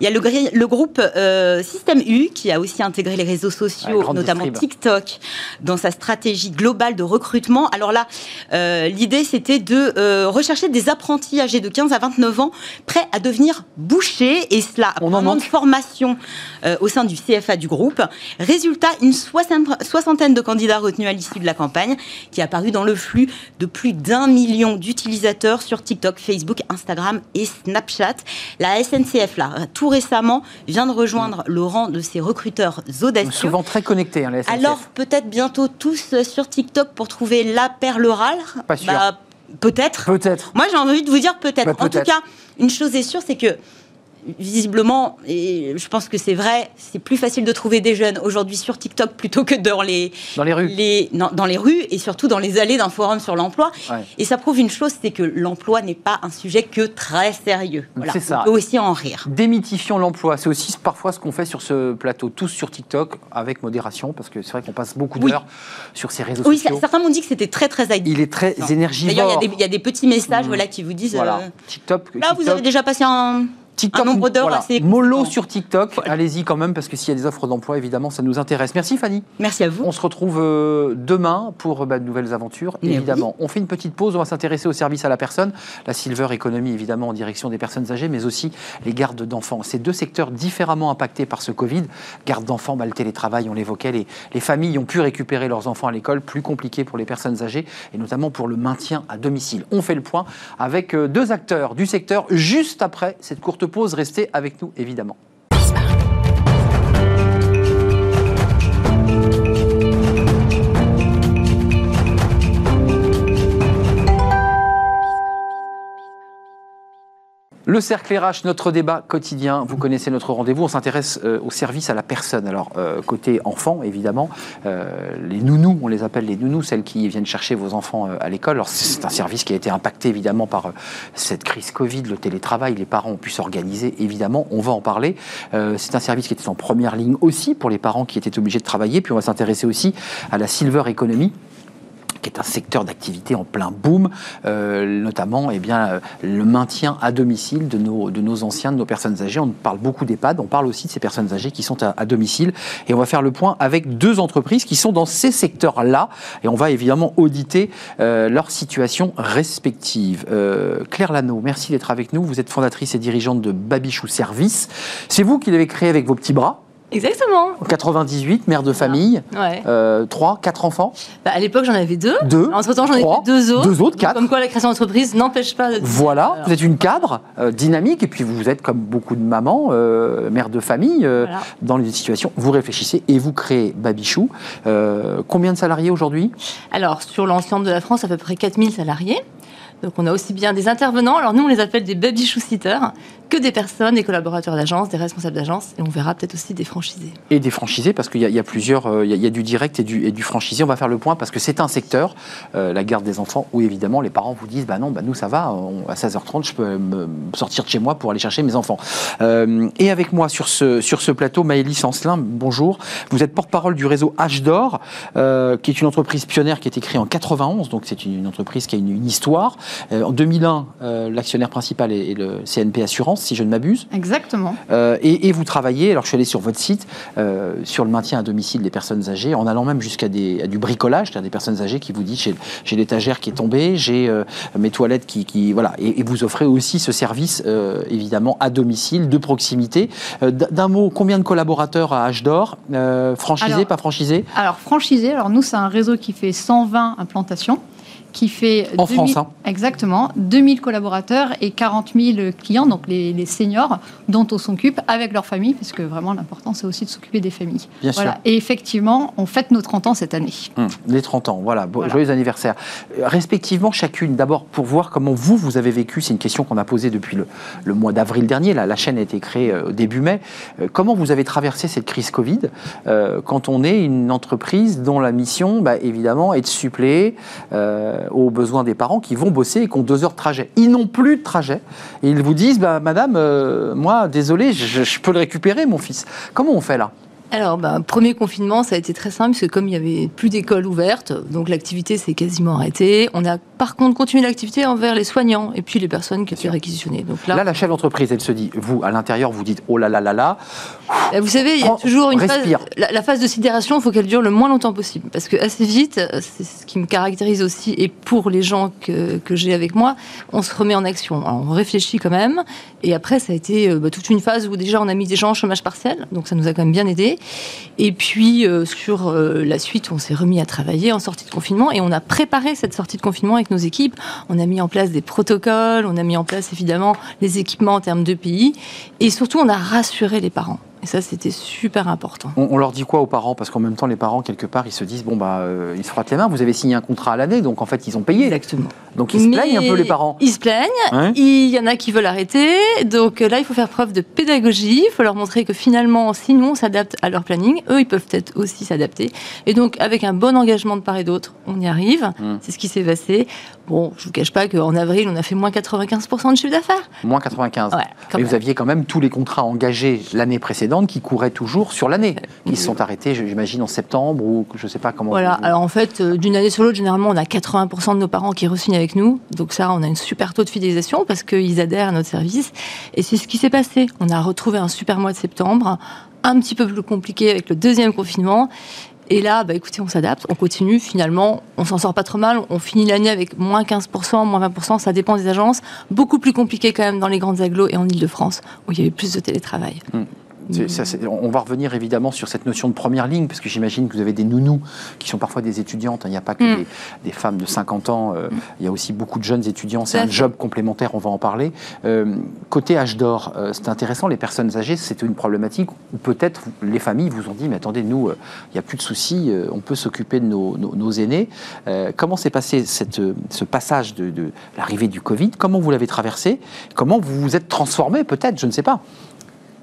Il y a le, le groupe euh, Système U qui a aussi intégré les réseaux sociaux, notamment distrib. TikTok, dans sa stratégie globale de recrutement. Alors là, euh, l'idée, c'était de euh, rechercher des apprentis âgés de quinze à vingt-neuf ans prêts à devenir bouchers. Et cela, après un an de formation euh, au sein du C F A du groupe. Résultat, une soixantaine de candidats retenus à l'issue de la campagne qui est apparue dans le flux de plus d'un million d'utilisateurs sur TikTok, Facebook, Instagram et Snapchat. La S N C F, là, tout récemment, vient de rejoindre le rang de ces recruteurs audacieux. Souvent très connectés, hein, la S N C F. Alors, peut-être bientôt tous sur TikTok pour trouver la perle rare. Pas sûr. Bah, peut-être. Peut-être. Moi, j'ai envie de vous dire peut-être. Bah, peut-être. En tout cas, une chose est sûre, c'est que visiblement, et je pense que c'est vrai, c'est plus facile de trouver des jeunes aujourd'hui sur TikTok plutôt que dans les, dans les rues. Les, non, dans les rues et surtout dans les allées d'un forum sur l'emploi. Ouais. Et ça prouve une chose, c'est que l'emploi n'est pas un sujet que très sérieux. Voilà. C'est ça. On peut aussi en rire. Démythifions l'emploi. C'est aussi parfois ce qu'on fait sur ce plateau, tous sur TikTok, avec modération, parce que c'est vrai qu'on passe beaucoup oui. d'heures sur ces réseaux oui, sociaux. Oui, certains m'ont dit que c'était très, très addictif. Il est très non. énergivore. D'ailleurs, il y, y a des petits messages mmh. voilà, qui vous disent... Voilà. Euh, TikTok, là, TikTok. Vous avez déjà passé un... TikTok, un nombre d'heures voilà. assez... Mollo sur TikTok, voilà. Allez-y quand même, parce que s'il y a des offres d'emploi, évidemment, ça nous intéresse. Merci Fanny. Merci à vous. On se retrouve demain pour bah, de nouvelles aventures, Mais évidemment. Oui. On fait une petite pause, on va s'intéresser au service à la personne. La Silver Economy, évidemment, en direction des personnes âgées, mais aussi les gardes d'enfants. Ces deux secteurs différemment impactés par ce Covid. Garde d'enfants, bah, le télétravail, on l'évoquait, les, les familles ont pu récupérer leurs enfants à l'école, plus compliqué pour les personnes âgées, et notamment pour le maintien à domicile. On fait le point avec deux acteurs du secteur, juste après cette courte pause, restez avec nous évidemment. Le cercle R H, notre débat quotidien, vous connaissez notre rendez-vous, on s'intéresse euh, au service à la personne. Alors euh, côté enfants évidemment, euh, les nounous, on les appelle les nounous, celles qui viennent chercher vos enfants euh, à l'école. Alors c'est un service qui a été impacté évidemment par euh, cette crise Covid, le télétravail, les parents ont pu s'organiser évidemment, on va en parler. Euh, c'est un service qui était en première ligne aussi pour les parents qui étaient obligés de travailler, puis on va s'intéresser aussi à la silver economy, qui est un secteur d'activité en plein boom, euh, notamment eh bien, le maintien à domicile de nos, de nos anciens, de nos personnes âgées. On parle beaucoup d'EHPAD, on parle aussi de ces personnes âgées qui sont à, à domicile. Et on va faire le point avec deux entreprises qui sont dans ces secteurs-là. Et on va évidemment auditer euh, leur situation respective. Euh, Claire Lanneau, merci d'être avec nous. Vous êtes fondatrice et dirigeante de Babychou Services. C'est vous qui l'avez créé avec vos petits bras. Exactement. En quatre-vingt-dix-huit, mère de famille, ouais. euh, trois, quatre enfants. Bah à l'époque, j'en avais deux. Deux. Entre-temps, j'en ai eu deux autres. Deux autres, quatre. Comme quoi, la création d'entreprise n'empêche pas de... Voilà, alors, vous êtes une cadre euh, dynamique, et puis vous êtes, comme beaucoup de mamans, euh, mère de famille, euh, voilà. Dans les situations, vous réfléchissez et vous créez Babychou. Euh, combien de salariés aujourd'hui ? Alors, sur l'ensemble de la France, à peu près quatre mille salariés. Donc, on a aussi bien des intervenants, alors nous, on les appelle des babychou-sitters, que des personnes, des collaborateurs d'agence, des responsables d'agence, et on verra peut-être aussi des franchisés. Et des franchisés, parce qu'il y, y a plusieurs, euh, il, y a, il y a du direct et du, et du franchisé. On va faire le point, parce que c'est un secteur, euh, la garde des enfants, où évidemment les parents vous disent, bah non, bah nous ça va, on, à seize heures trente, je peux me sortir de chez moi pour aller chercher mes enfants. Euh, et avec moi sur ce, sur ce plateau, Maylis Sancelin, bonjour. Vous êtes porte-parole du réseau H d'Or, euh, qui est une entreprise pionnière qui a été créée en quatre-vingt-onze, donc c'est une, une entreprise qui a une, une histoire. En deux mille un, euh, l'actionnaire principal est, est le C N P Assurances, si je ne m'abuse. Exactement. Euh, et, et vous travaillez, alors je suis allé sur votre site, euh, sur le maintien à domicile des personnes âgées, en allant même jusqu'à du bricolage, c'est-à-dire des personnes âgées qui vous disent « j'ai l'étagère qui est tombée, j'ai euh, mes toilettes qui... qui » voilà. Et, et vous offrez aussi ce service, euh, évidemment, à domicile, de proximité. Euh, d'un mot, combien de collaborateurs à H d'Or, euh, franchisés, alors, pas franchisés? Alors, franchisés, alors nous, c'est un réseau qui fait cent vingt implantations. Qui fait en deux mille, France, hein. Exactement, deux mille collaborateurs et quarante mille clients, donc les, les seniors, dont on s'occupe avec leur famille, parce que vraiment l'important c'est aussi de s'occuper des familles. Bien voilà. Sûr. Et effectivement, on fête nos trente ans cette année. Hum, les trente ans, voilà, voilà. Joyeux anniversaire. Respectivement, chacune, d'abord pour voir comment vous, vous avez vécu, c'est une question qu'on a posée depuis le, le mois d'avril dernier, la, la chaîne a été créée au début mai. Comment vous avez traversé cette crise Covid euh, quand on est une entreprise dont la mission, bah, évidemment, est de suppléer euh, aux besoins des parents qui vont bosser et qui ont deux heures de trajet. Ils n'ont plus de trajet. Et ils vous disent, bah, madame, euh, moi, désolé, je, je peux le récupérer, mon fils. Comment on fait là ? Alors, ben, premier confinement, ça a été très simple, parce que comme il n'y avait plus d'école ouverte, donc l'activité s'est quasiment arrêtée. On a par contre continué l'activité envers les soignants et puis les personnes qui étaient réquisitionnées. Donc là, là, la chef d'entreprise, elle se dit, vous, à l'intérieur, vous dites, oh là là là là. Ben, vous savez, il y a toujours une phase, la, la phase de sidération, il faut qu'elle dure le moins longtemps possible. Parce que assez vite, c'est ce qui me caractérise aussi, et pour les gens que, que j'ai avec moi, on se remet en action. Alors, on réfléchit quand même, et après, ça a été ben, toute une phase où déjà, on a mis des gens en chômage partiel, donc ça nous a quand même bien aidé. Et puis, euh, sur euh, la suite, on s'est remis à travailler en sortie de confinement et on a préparé cette sortie de confinement avec nos équipes. On a mis en place des protocoles, on a mis en place évidemment les équipements en termes de pays et surtout, on a rassuré les parents. Et ça, c'était super important. On, on leur dit quoi aux parents? Parce qu'en même temps, les parents, quelque part, ils se disent, bon, bah, euh, ils se frottent les mains, vous avez signé un contrat à l'année, donc en fait, ils ont payé. Exactement. Donc ils se Mais plaignent un peu, les parents. Ils se plaignent, hein? Il y en a qui veulent arrêter. Donc là, il faut faire preuve de pédagogie, il faut leur montrer que finalement, si nous, on s'adapte à leur planning, eux, ils peuvent peut-être aussi s'adapter. Et donc, avec un bon engagement de part et d'autre, on y arrive. Hum. C'est ce qui s'est passé. Bon, je ne vous cache pas qu'en avril, on a fait moins quatre-vingt-quinze pour cent de chiffre d'affaires. Moins quatre-vingt-quinze. Ouais, mais vous aviez quand même tous les contrats engagés l'année précédente qui couraient toujours sur l'année. Ils se sont arrêtés, j'imagine, en septembre ou je ne sais pas comment... Voilà, alors en fait, d'une année sur l'autre, généralement, on a quatre-vingts pour cent de nos parents qui re-signent avec nous. Donc ça, on a une super taux de fidélisation parce qu'ils adhèrent à notre service. Et c'est ce qui s'est passé. On a retrouvé un super mois de septembre, un petit peu plus compliqué avec le deuxième confinement. Et là, bah, écoutez, on s'adapte, on continue, finalement, on s'en sort pas trop mal, on finit l'année avec moins quinze pour cent, moins vingt pour cent, ça dépend des agences. Beaucoup plus compliqué quand même dans les grandes agglos et en Ile-de-France, où il y avait plus de télétravail. Mmh. C'est, ça, c'est, on va revenir évidemment sur cette notion de première ligne, parce que j'imagine que vous avez des nounous qui sont parfois des étudiantes. Il n'y a pas que mmh. des, des femmes de cinquante ans. Euh, mmh. Il y a aussi beaucoup de jeunes étudiants. C'est un job complémentaire, on va en parler. Euh, côté H d'Or, euh, c'est intéressant. Les personnes âgées, c'était une problématique où peut-être les familles vous ont dit « Mais attendez, nous, euh, il n'y a plus de soucis. Euh, on peut s'occuper de nos, nos, nos aînés. Euh, » Comment s'est passé cette, ce passage de, de l'arrivée du Covid? Comment vous l'avez traversé? Comment vous vous êtes transformé peut-être? Je ne sais pas.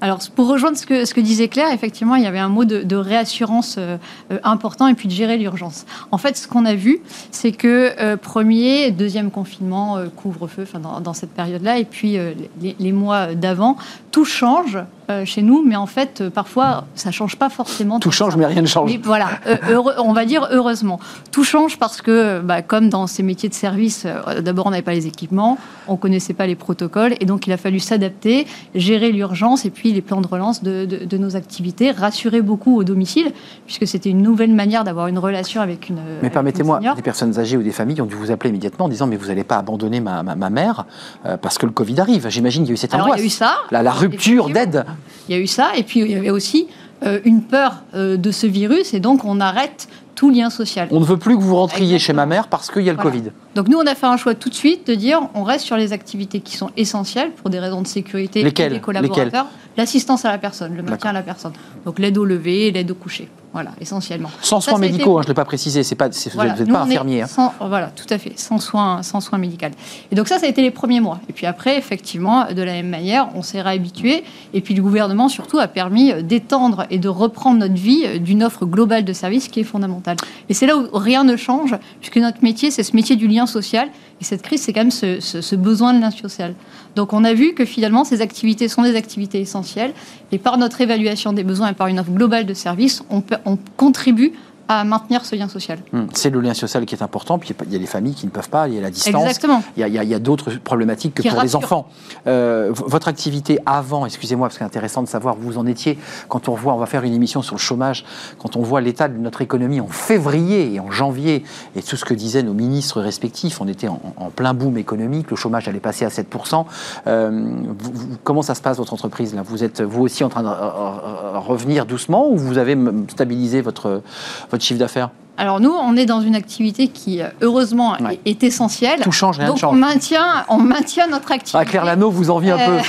Alors, pour rejoindre ce que, ce que disait Claire, effectivement, il y avait un mot de, de réassurance euh, important et puis de gérer l'urgence. En fait, ce qu'on a vu, c'est que euh, premier, deuxième confinement, euh, couvre-feu, enfin, dans, dans cette période-là, et puis euh, les, les mois d'avant, tout change euh, chez nous, mais en fait, euh, parfois, ça ne change pas forcément. Tout change, ça. Mais rien ne change. Mais voilà, euh, heureux, on va dire heureusement. Tout change parce que, bah, comme dans ces métiers de service, euh, d'abord, on n'avait pas les équipements, on ne connaissait pas les protocoles, et donc il a fallu s'adapter, gérer l'urgence, et puis les plans de relance de, de, de nos activités, rassurer beaucoup au domicile, puisque c'était une nouvelle manière d'avoir une relation avec une senior. Mais permettez-moi, des personnes âgées ou des familles ont dû vous appeler immédiatement en disant « mais vous n'allez pas abandonner ma, ma, ma mère euh, parce que le Covid arrive ». J'imagine qu'il y a eu cette angoisse. Alors, il y a eu ça. La, la rupture d'aide. Il y a eu ça, et puis il y avait aussi euh, une peur euh, de ce virus, et donc on arrête tout lien social. On ne veut plus que vous rentriez chez ma mère parce qu'il y a le voilà. Covid. Donc nous, on a fait un choix tout de suite de dire on reste sur les activités qui sont essentielles pour des raisons de sécurité et des collaborateurs. L'assistance à la personne, le maintien à la personne. Donc l'aide au lever, l'aide au coucher. Voilà, essentiellement. Sans soins médicaux, été... hein, je ne l'ai pas précisé, c'est pas, c'est, voilà. vous n'êtes pas infirmier. Hein. Sans, voilà, tout à fait, sans soins, sans soins médicaux. Et donc ça, ça a été les premiers mois. Et puis après, effectivement, de la même manière, on s'est réhabitué. Et puis le gouvernement, surtout, a permis d'étendre et de reprendre notre vie d'une offre globale de services qui est fondamentale. Et c'est là où rien ne change, puisque notre métier, c'est ce métier du lien social. Et cette crise, c'est quand même ce, ce, ce besoin de lien social. Donc on a vu que finalement, ces activités sont des activités essentielles. Et par notre évaluation des besoins et par une offre globale de services, on peut on contribue à maintenir ce lien social. Mmh. C'est le lien social qui est important, puis il y a les familles qui ne peuvent pas, il y a la distance. Exactement. Il y a, il y a d'autres problématiques que qui pour rassure. Les enfants. Euh, votre activité avant, excusez-moi, parce que c'est intéressant de savoir où vous en étiez, quand on voit, on va faire une émission sur le chômage, quand on voit l'état de notre économie en février et en janvier, et tout ce que disaient nos ministres respectifs, on était en, en plein boom économique, le chômage allait passer à sept pour cent. Euh, vous, vous, comment ça se passe, votre entreprise là? Vous êtes, vous aussi, en train de euh, revenir doucement, ou vous avez stabilisé votre, votre chiffre d'affaires? Alors nous, on est dans une activité qui, heureusement, ouais. est essentielle. Tout change, rien ne change. Donc on maintient, on maintient notre activité. Ah, Claire Lanneau vous envie un euh... peu.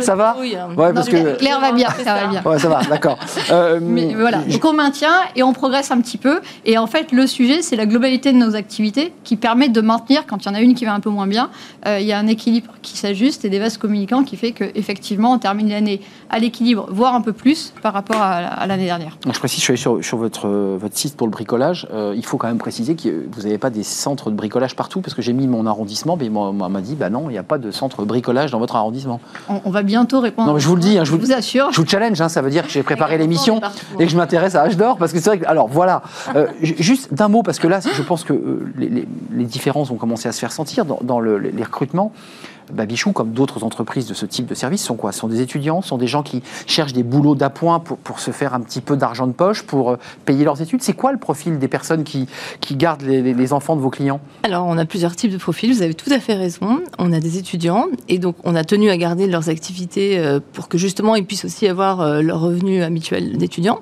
Ça va, oui, hein. Ouais, non, parce que... Claire va bien, ça va bien. Ouais, ça va, d'accord. Euh... Mais voilà, donc on maintient et on progresse un petit peu. Et en fait, le sujet, c'est la globalité de nos activités qui permet de maintenir, quand il y en a une qui va un peu moins bien, euh, il y a un équilibre qui s'ajuste et des vases communicants qui fait qu'effectivement, on termine l'année à l'équilibre, voire un peu plus par rapport à, à l'année dernière. Donc, je précise, je suis allé sur, sur votre, votre site pour le bricolage. Euh, il faut quand même préciser que vous n'avez pas des centres de bricolage partout, parce que j'ai mis mon arrondissement, mais on m'a dit, bah non, il n'y a pas de centre bricolage dans votre arrondissement. On, on va bientôt répondre. Non, mais je vous le dis, hein, je, vous, je vous assure. Je vous challenge, hein, ça veut dire que j'ai préparé l'émission et que je m'intéresse à H d'Or, parce que c'est vrai que, alors voilà, euh, juste d'un mot, parce que là, je pense que euh, les, les, les différences ont commencé à se faire sentir dans, dans le, les recrutements. Babychou, comme d'autres entreprises de ce type de service, sont quoi? Sont des étudiants, sont des gens qui cherchent des boulots d'appoint pour, pour se faire un petit peu d'argent de poche, pour payer leurs études. C'est quoi le profil des personnes qui, qui gardent les, les enfants de vos clients? Alors, on a plusieurs types de profils, vous avez tout à fait raison. On a des étudiants, et donc on a tenu à garder leurs activités pour que justement ils puissent aussi avoir leur revenu habituel d'étudiants.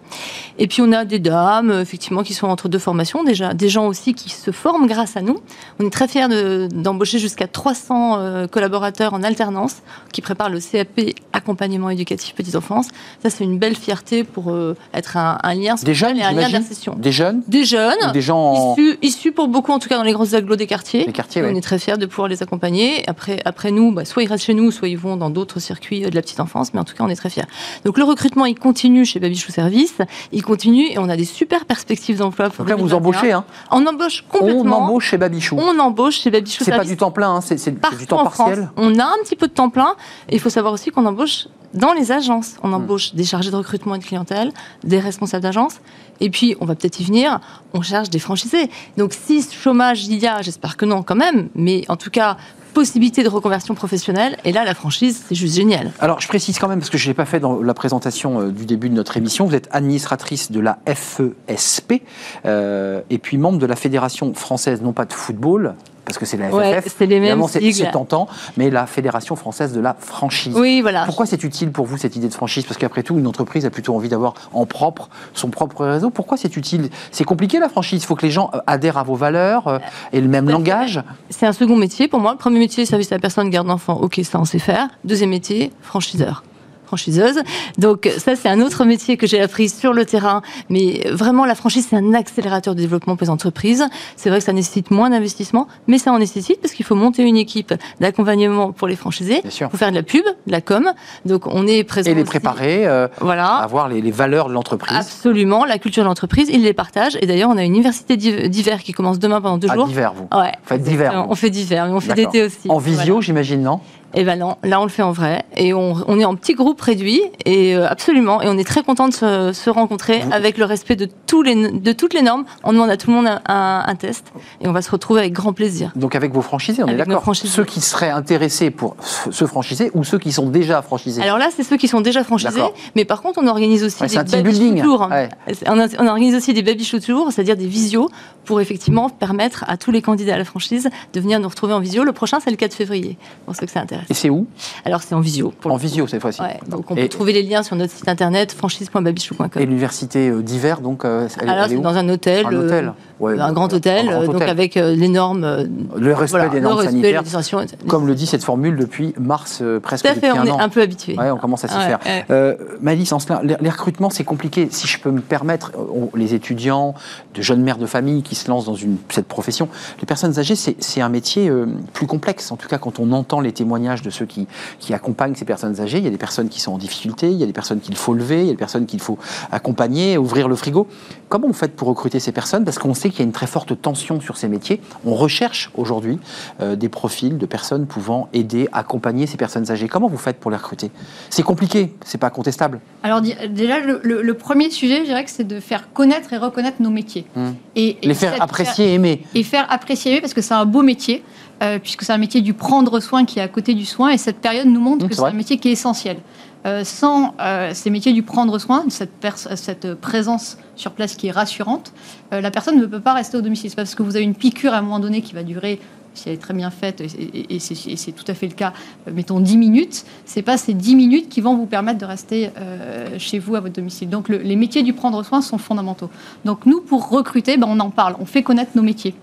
Et puis on a des dames, effectivement, qui sont entre deux formations, déjà des gens aussi qui se forment grâce à nous. On est très fiers de, d'embaucher jusqu'à trois cents collaborateurs en alternance, qui prépare le C A P accompagnement éducatif petite enfance. Ça, c'est une belle fierté pour euh, être un, un lien social, des jeunes, et un lien d'insertion. Des jeunes, des jeunes, des gens issus, issus pour beaucoup en tout cas dans les grosses agglos des quartiers. Les quartiers, ouais. On est très fiers de pouvoir les accompagner. Après, après nous, bah, soit ils restent chez nous, soit ils vont dans d'autres circuits de la petite enfance, mais en tout cas, on est très fiers. Donc le recrutement, il continue chez Babychou Services, il continue et on a des super perspectives d'emploi. Pour donc là, vous embauchez, hein. On embauche complètement. On embauche chez Babychou. On embauche chez Babychou Services. C'est pas du temps plein, hein, c'est, c'est, c'est du temps partiel. On a un petit peu de temps plein. Et il faut savoir aussi qu'on embauche dans les agences. On embauche des chargés de recrutement et de clientèle, des responsables d'agence. Et puis, on va peut-être y venir, on cherche des franchisés. Donc, si chômage il y a, j'espère que non quand même, mais en tout cas... possibilité de reconversion professionnelle, et là la franchise c'est juste génial. Alors je précise quand même, parce que je ne l'ai pas fait dans la présentation euh, du début de notre émission, vous êtes administratrice de la F E S P euh, et puis membre de la Fédération française non pas de football, parce que c'est la F F F, ouais, c'est les mêmes sigles. C'est tentant, mais la Fédération française de la franchise. Oui, voilà. Pourquoi c'est utile pour vous cette idée de franchise? Parce qu'après tout, une entreprise a plutôt envie d'avoir en propre son propre réseau. Pourquoi c'est utile? C'est compliqué la franchise, il faut que les gens adhèrent à vos valeurs et le même ouais, langage. C'est un second métier pour moi. Le premier métier, service à la personne, garde d'enfants, ok, ça on sait faire. Deuxième métier, franchiseur. Franchiseuse. Donc ça, c'est un autre métier que j'ai appris sur le terrain. Mais vraiment, la franchise, c'est un accélérateur de développement pour les entreprises. C'est vrai que ça nécessite moins d'investissement, mais ça en nécessite parce qu'il faut monter une équipe d'accompagnement pour les franchisés. Bien sûr. Pour faire de la pub, de la com. Donc on est présent. Et les aussi. préparer euh, voilà. à avoir les, les valeurs de l'entreprise. Absolument, la culture de l'entreprise, ils les partagent. Et d'ailleurs, on a une université d'hiver qui commence demain pendant deux ah, jours. D'hiver, vous. Ouais. Vous faites d'hiver. On fait d'hiver, mais on fait d'été aussi. En visio, voilà. j'imagine, non? Eh ben non, là on le fait en vrai et on, on est en petit groupe réduit et euh, absolument et on est très content de se, se rencontrer avec le respect de, tous les, de toutes les normes. On demande à tout le monde un, un, un test et on va se retrouver avec grand plaisir. Donc avec vos franchisés, on avec est d'accord. Ceux qui seraient intéressés pour se franchiser ou ceux qui sont déjà franchisés. Alors là, c'est ceux qui sont déjà franchisés, mais par contre, on organise aussi ouais, des babychou tours. Ouais. On, on organise aussi des babychou tours, c'est-à-dire des visios pour effectivement permettre à tous les candidats à la franchise de venir nous retrouver en visio. Le prochain, c'est le quatre février. Pour ceux que ça intéresse. Et c'est où? Alors c'est en visio. En visio cette fois-ci. Ouais, donc on et peut trouver les liens sur notre site internet franchise point babychou point com. Et l'université d'hiver donc elle, alors elle est c'est dans un hôtel, un, hôtel. Ouais, un grand hôtel, un grand donc hôtel. Avec les normes, le respect voilà, des normes respect, sanitaires. Les... Comme le dit cette formule depuis mars euh, presque depuis fait, un an. Tout à fait, on est un peu habitué. Ouais, on commence à s'y ouais, faire. Ouais. Euh, Maylis Sancelin, les, les recrutements c'est compliqué. Si je peux me permettre, on, les étudiants, de jeunes mères de famille qui se lancent dans une, cette profession, les personnes âgées c'est, c'est un métier euh, plus complexe. En tout cas quand on entend les témoignages de ceux qui, qui accompagnent ces personnes âgées. Il y a des personnes qui sont en difficulté, il y a des personnes qu'il faut lever, il y a des personnes qu'il faut accompagner, ouvrir le frigo. Comment vous faites pour recruter ces personnes? Parce qu'on sait qu'il y a une très forte tension sur ces métiers. On recherche aujourd'hui euh, des profils de personnes pouvant aider, accompagner ces personnes âgées. Comment vous faites pour les recruter? C'est compliqué, c'est pas contestable. Alors déjà, le, le, le premier sujet, je dirais que c'est de faire connaître et reconnaître nos métiers. Mmh. Et, et les faire apprécier et aimer. Et faire apprécier et aimer parce que c'est un beau métier. Euh, puisque c'est un métier du prendre soin qui est à côté du soin, et cette période nous montre mmh, que c'est vrai. Un métier qui est essentiel. Euh, sans euh, ces métiers du prendre soin, cette, pers- cette présence sur place qui est rassurante, euh, la personne ne peut pas rester au domicile. C'est pas parce que vous avez une piqûre à un moment donné qui va durer, si elle est très bien faite, et, et, et, c'est, et c'est tout à fait le cas, euh, mettons dix minutes, c'est pas ces dix minutes qui vont vous permettre de rester euh, chez vous à votre domicile. Donc le, les métiers du prendre soin sont fondamentaux. Donc nous, pour recruter, ben, on en parle, on fait connaître nos métiers.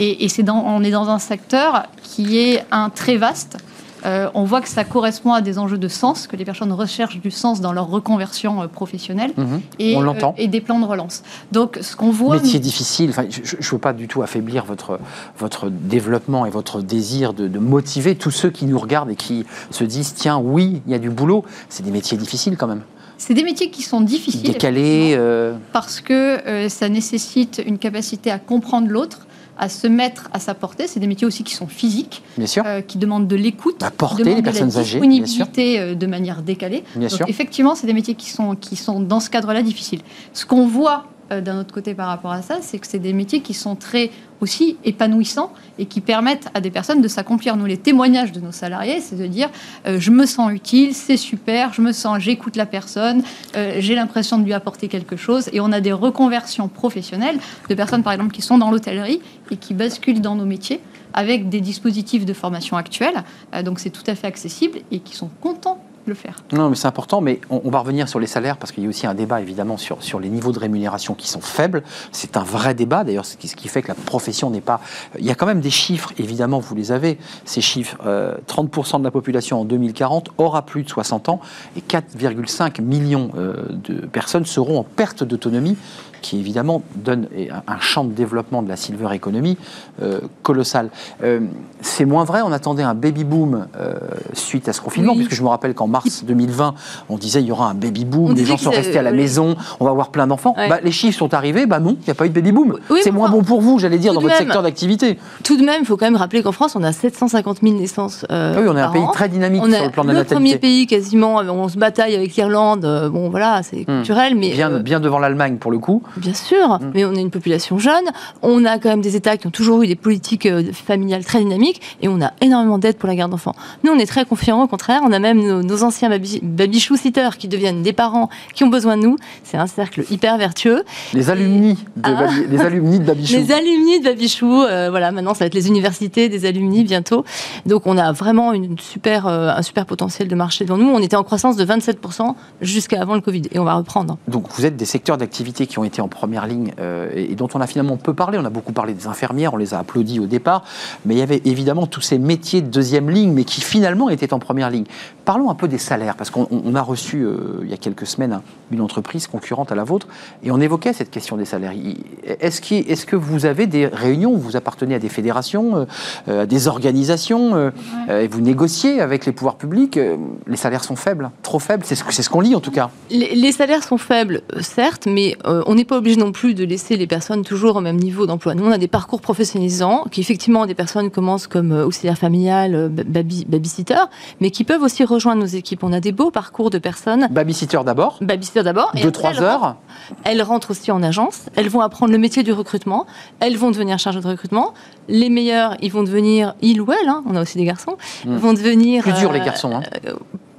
Et, et c'est dans, on est dans un secteur qui est un très vaste. Euh, on voit que ça correspond à des enjeux de sens, que les personnes recherchent du sens dans leur reconversion euh, professionnelle mmh, et, on l'entend. Euh, et des plans de relance. Donc, ce qu'on voit... Métier nous... difficile, enfin, je ne veux pas du tout affaiblir votre, votre développement et votre désir de, de motiver tous ceux qui nous regardent et qui se disent « Tiens, oui, il y a du boulot ». C'est des métiers difficiles quand même. C'est des métiers qui sont difficiles. Décalés. Euh... Parce que euh, ça nécessite une capacité à comprendre l'autre, à se mettre à sa portée. C'est des métiers aussi qui sont physiques, bien sûr. Euh, qui demandent de l'écoute, à porter les personnes âgées, bien sûr, de la disponibilité de manière décalée. Bien Donc, sûr. Effectivement, c'est des métiers qui sont, qui sont dans ce cadre-là difficiles. Ce qu'on voit euh, d'un autre côté par rapport à ça, c'est que c'est des métiers qui sont très aussi épanouissants et qui permettent à des personnes de s'accomplir. Nous, les témoignages de nos salariés, c'est de dire euh, je me sens utile, c'est super, je me sens, j'écoute la personne, euh, j'ai l'impression de lui apporter quelque chose. Et on a des reconversions professionnelles de personnes, par exemple, qui sont dans l'hôtellerie et qui basculent dans nos métiers avec des dispositifs de formation actuels. Euh, donc c'est tout à fait accessible et qui sont contents le faire. Non, mais c'est important, mais on, on va revenir sur les salaires parce qu'il y a aussi un débat évidemment sur, sur les niveaux de rémunération qui sont faibles. C'est un vrai débat d'ailleurs, ce qui, ce qui fait que la profession n'est pas... Il y a quand même des chiffres, évidemment, vous les avez, ces chiffres. Euh, trente pour cent de la population en deux mille quarante aura plus de soixante ans et quatre virgule cinq millions euh, de personnes seront en perte d'autonomie, qui évidemment donne un champ de développement de la silver economy euh, colossal. Euh, c'est moins vrai, on attendait un baby boom euh, suite à ce confinement, oui. Puisque je me rappelle qu'en mars deux mille vingt, on disait il y aura un baby boom, on les gens sont restés euh, à la oui. maison, on va avoir plein d'enfants. Ouais. Bah, les chiffres sont arrivés, bah non, il n'y a pas eu de baby boom. Oui, c'est moins enfin, bon pour vous, j'allais dire, dans votre même, secteur d'activité. Tout de même, il faut quand même rappeler qu'en France, on a sept cent cinquante mille naissances euh, oui, on est un pays an. Très dynamique on sur le plan de la natalité. Le premier pays quasiment, on se bataille avec l'Irlande, bon voilà, c'est hum, culturel. Mais bien, euh, bien devant l'Allemagne pour le coup. Bien sûr, mmh. mais on est une population jeune, on a quand même des États qui ont toujours eu des politiques euh, familiales très dynamiques, et on a énormément d'aides pour la garde d'enfants. Nous, on est très confiants, au contraire, on a même nos, nos anciens babychou sitters qui deviennent des parents qui ont besoin de nous, c'est un cercle hyper vertueux. Les alumni de, ah. baby, les alumni de Babychou. Les alumni de Babychou, euh, voilà, maintenant ça va être les universités, des alumni bientôt, donc on a vraiment une super, euh, un super potentiel de marché devant nous, on était en croissance de vingt-sept pour cent jusqu'à avant le Covid, et on va reprendre. Donc vous êtes des secteurs d'activité qui ont été en première ligne euh, et dont on a finalement peu parlé, on a beaucoup parlé des infirmières, on les a applaudis au départ, mais il y avait évidemment tous ces métiers de deuxième ligne, mais qui finalement étaient en première ligne. Parlons un peu des salaires, parce qu'on a reçu euh, il y a quelques semaines une entreprise concurrente à la vôtre, et on évoquait cette question des salaires. Est-ce que, est-ce que vous avez des réunions, vous appartenez à des fédérations, euh, à des organisations, euh, ouais. et vous négociez avec les pouvoirs publics, euh, les salaires sont faibles, trop faibles, c'est ce, c'est ce qu'on lit en tout cas. Les, les salaires sont faibles, certes, mais euh, on n'est pas obligé non plus de laisser les personnes toujours au même niveau d'emploi. Nous, on a des parcours professionnalisants qui, effectivement, des personnes commencent comme euh, auxiliaire familial, euh, baby, babysitter, mais qui peuvent aussi rejoindre nos équipes. On a des beaux parcours de personnes. Babysitter d'abord. Babysitter d'abord. Deux, trois elles heures. Rentrent, elles rentrent aussi en agence. Elles vont apprendre le métier du recrutement. Elles vont devenir chargées de recrutement. Les meilleurs, ils vont devenir, ils ou elles, hein, on a aussi des garçons, mmh. vont devenir... Plus dur, euh, les garçons, hein. euh,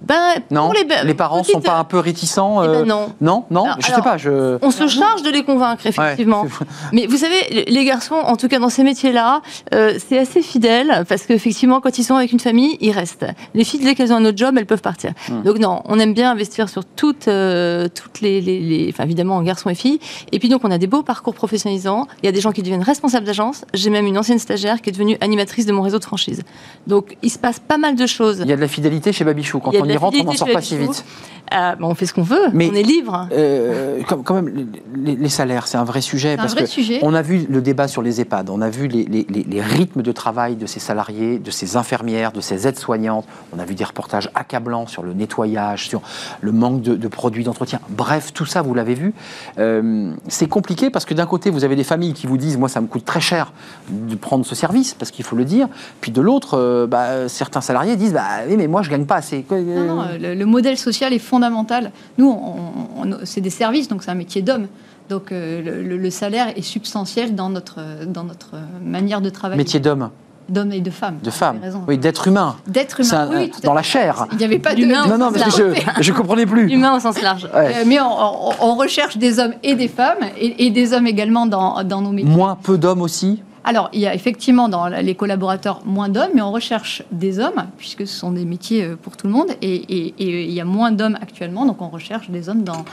Ben, non, les, les parents petites... sont pas un peu réticents euh... eh ben Non, non, non alors, je alors, sais pas. Je... On se charge de les convaincre, effectivement. Ouais, mais vous savez, les garçons, en tout cas dans ces métiers-là, euh, c'est assez fidèle, parce qu'effectivement, quand ils sont avec une famille, ils restent. Les filles, dès qu'elles ont un autre job, elles peuvent partir. Hum. Donc non, on aime bien investir sur toutes, euh, toutes les, les, les... Enfin, évidemment, garçons et filles. Et puis donc, on a des beaux parcours professionnalisants. Il y a des gens qui deviennent responsables d'agence. J'ai même une ancienne stagiaire qui est devenue animatrice de mon réseau de franchise. Donc, il se passe pas mal de choses. Il y a de la fidélité chez Babychou quand on y rentre, on n'en sort pas si vite. Euh, bah on fait ce qu'on veut, mais on est libre. Euh, quand même, les, les salaires, c'est un vrai sujet. Parce un vrai que sujet. On a vu le débat sur les EHPAD, on a vu les, les, les, les rythmes de travail de ces salariés, de ces infirmières, de ces aides-soignantes. On a vu des reportages accablants sur le nettoyage, sur le manque de, de produits d'entretien. Bref, tout ça, vous l'avez vu. Euh, c'est compliqué parce que d'un côté, vous avez des familles qui vous disent « moi, ça me coûte très cher de prendre ce service », parce qu'il faut le dire. Puis de l'autre, euh, bah, certains salariés disent bah, « oui, mais moi, je ne gagne pas assez ». Non, non, le, le modèle social est fondamental. Nous, on, on, on, c'est des services, donc c'est un métier d'homme. Donc euh, le, le salaire est substantiel dans notre, dans notre manière de travailler. Métier d'homme D'hommes et de femmes. De femmes, oui, d'être humain. D'être humain, un, oui. Dans la chair. Il n'y avait pas d'humain. Non, non, parce que je ne comprenais plus. Humain au sens large. Ouais. Euh, mais on, on, on recherche des hommes et des femmes, et, et des hommes également dans, dans nos métiers. Moins peu d'hommes aussi. Alors, il y a effectivement dans les collaborateurs moins d'hommes, mais on recherche des hommes, puisque ce sont des métiers pour tout le monde, et, et, et il y a moins d'hommes actuellement, donc on recherche des hommes dans,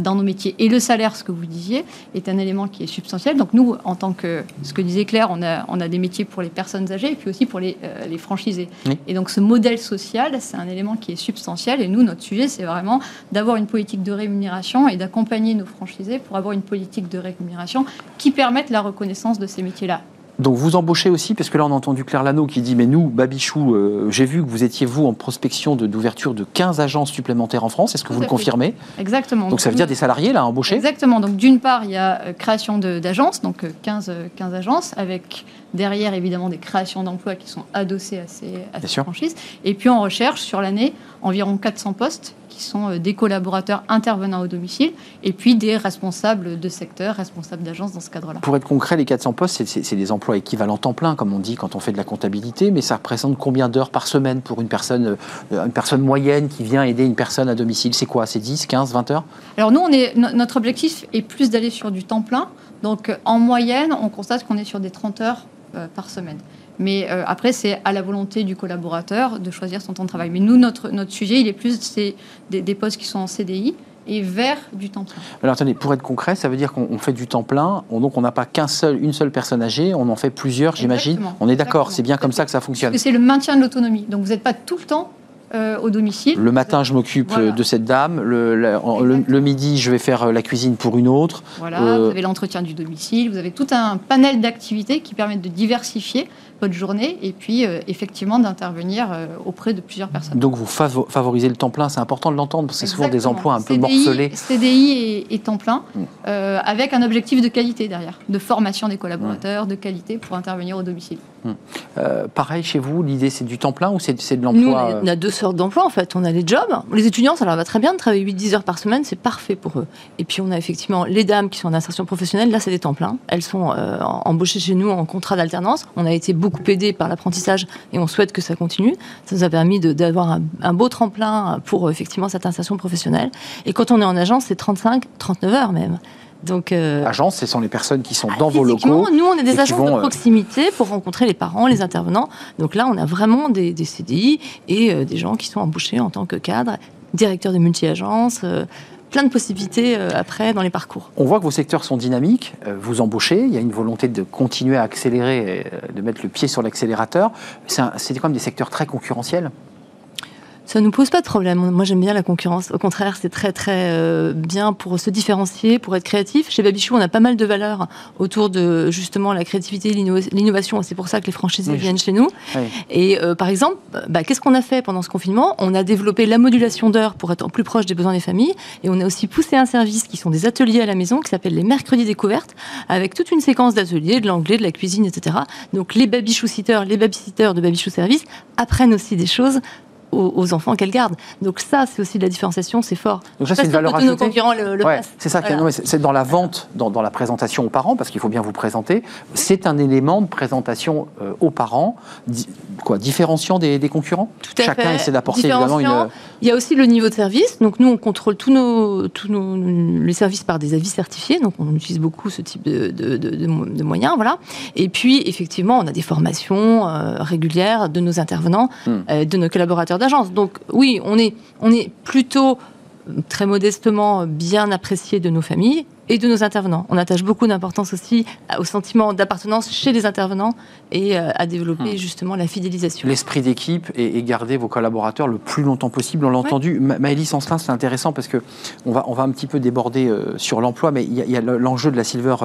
dans nos métiers. Et le salaire, ce que vous disiez, est un élément qui est substantiel. Donc nous, en tant que, ce que disait Claire, on a, on a des métiers pour les personnes âgées, et puis aussi pour les, euh, les franchisés. Oui. Et donc ce modèle social, c'est un élément qui est substantiel, et nous, notre sujet, c'est vraiment d'avoir une politique de rémunération et d'accompagner nos franchisés pour avoir une politique de rémunération qui permette la reconnaissance de ces métiers-là. Donc vous embauchez aussi, parce que là on a entendu Claire Lanneau qui dit « mais nous, Babychou, euh, j'ai vu que vous étiez vous en prospection d'ouverture de, de quinze agences supplémentaires en France, est-ce que vous le confirmez ?» Exactement. Donc ça veut dire des salariés là embauchés ? Exactement, donc d'une part il y a création d'agences, donc quinze, quinze agences, avec derrière évidemment des créations d'emplois qui sont adossées à ces, à ces franchises, et puis on recherche sur l'année environ quatre cents postes, qui sont des collaborateurs intervenants au domicile, et puis des responsables de secteur, responsables d'agence dans ce cadre-là. Pour être concret, les quatre cents postes, c'est des emplois équivalents temps plein, comme on dit quand on fait de la comptabilité, mais ça représente combien d'heures par semaine pour une personne, une personne moyenne qui vient aider une personne à domicile? C'est quoi? C'est dix, quinze, vingt heures? Alors nous, on est, notre objectif est plus d'aller sur du temps plein, donc en moyenne, on constate qu'on est sur des trente heures par semaine. Mais euh, après, c'est à la volonté du collaborateur de choisir son temps de travail. Mais nous, notre, notre sujet, il est plus c'est des, des postes qui sont en C D I et vers du temps plein. Alors attendez, pour être concret, ça veut dire qu'on fait du temps plein, on, donc on n'a pas qu'un seul, une seule personne âgée, on en fait plusieurs, j'imagine. On est d'accord, c'est bien comme ça que ça fonctionne. C'est le maintien de l'autonomie. Donc vous n'êtes pas tout le temps Euh, au domicile. Le matin, je m'occupe voilà. de cette dame. Le, la, le, le midi, je vais faire la cuisine pour une autre. Voilà, euh... vous avez l'entretien du domicile. Vous avez tout un panel d'activités qui permettent de diversifier votre journée et puis, euh, effectivement, d'intervenir euh, auprès de plusieurs personnes. Donc, vous favorisez le temps plein. C'est important de l'entendre parce que c'est souvent des emplois un C D I, peu morcelés. C D I et, et temps plein mmh. euh, avec un objectif de qualité derrière, de formation des collaborateurs, mmh. de qualité pour intervenir au domicile. Hum. Euh, pareil chez vous, l'idée c'est du temps plein ou c'est, c'est de l'emploi? Nous, on a, on a deux sortes d'emplois en fait. On a les jobs. Les étudiants, ça leur va très bien de travailler huit à dix heures par semaine, c'est parfait pour eux. Et puis on a effectivement les dames qui sont en insertion professionnelle, là c'est des temps pleins. Elles sont euh, embauchées chez nous en contrat d'alternance. On a été beaucoup aidés par l'apprentissage et on souhaite que ça continue. Ça nous a permis de, d'avoir un, un beau temps plein pour euh, effectivement cette insertion professionnelle. Et quand on est en agence, c'est trente-cinq, trente-neuf heures même. Donc, euh... agence, ce sont les personnes qui sont ah, dans vos locaux. Nous, on est des agences vont, de proximité pour rencontrer les parents, les intervenants. Donc là, on a vraiment des, des C D I et euh, des gens qui sont embauchés en tant que cadre, directeur de multi-agences, euh, plein de possibilités euh, après dans les parcours. On voit que vos secteurs sont dynamiques, euh, vous embauchez, il y a une volonté de continuer à accélérer, et, euh, de mettre le pied sur l'accélérateur. C'est, un, c'est quand même des secteurs très concurrentiels. Ça ne nous pose pas de problème. Moi, j'aime bien la concurrence. Au contraire, c'est très, très euh, bien pour se différencier, pour être créatif. Chez Babychou, on a pas mal de valeurs autour de, justement, la créativité, l'inno- l'innovation. C'est pour ça que les franchisés oui, viennent je... chez nous. Oui. Et, euh, par exemple, bah, qu'est-ce qu'on a fait pendant ce confinement? On a développé la modulation d'heures pour être plus proche des besoins des familles. Et on a aussi poussé un service qui sont des ateliers à la maison qui s'appelle les mercredis découvertes, avec toute une séquence d'ateliers, de l'anglais, de la cuisine, et cetera. Donc, les Babychou-sitters, les babysitters de Babychou Services apprennent aussi des choses aux enfants qu'elle garde. Donc ça, c'est aussi de la différenciation, c'est fort. Donc ça, c'est une valeur ajoutée. Nos concurrents le, le ouais, c'est ça, voilà. non, c'est, c'est dans la vente, dans, dans la présentation aux parents, parce qu'il faut bien vous présenter. C'est un élément de présentation euh, aux parents, di- quoi, différenciant des, des concurrents. Tout à Chacun fait. essaie d'apporter évidemment une. Il y a aussi le niveau de service. Donc nous, on contrôle tous nos, tous nos les services par des avis certifiés. Donc on utilise beaucoup ce type de, de, de, de moyens, voilà. Et puis effectivement, on a des formations euh, régulières de nos intervenants, hum. euh, de nos collaborateurs. Donc oui, on est, on est plutôt très modestement bien apprécié de nos familles et de nos intervenants. On attache beaucoup d'importance aussi au sentiment d'appartenance chez les intervenants et à développer justement la fidélisation. L'esprit d'équipe et garder vos collaborateurs le plus longtemps possible, on l'a ouais. entendu. Maylis Sancelin, c'est intéressant parce qu'on va, on va un petit peu déborder sur l'emploi, mais il y a, il y a l'enjeu de la silver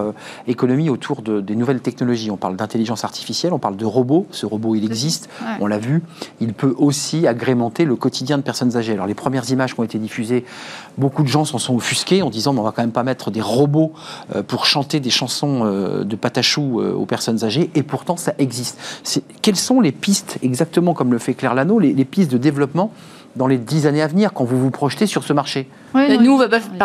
economy autour de, des nouvelles technologies. On parle d'intelligence artificielle, on parle de robots. Ce robot, il existe, ouais. on l'a vu. Il peut aussi agrémenter le quotidien de personnes âgées. Alors les premières images qui ont été diffusées, beaucoup de gens s'en sont offusqués en disant « on va quand même pas mettre des robots pour chanter des chansons de patachou aux personnes âgées » et pourtant ça existe. C'est, quelles sont les pistes, exactement comme le fait Claire Lanneau, les, les pistes de développement dans les dix années à venir quand vous vous projetez sur ce marché? Oui, non, nous, on ne va, oui.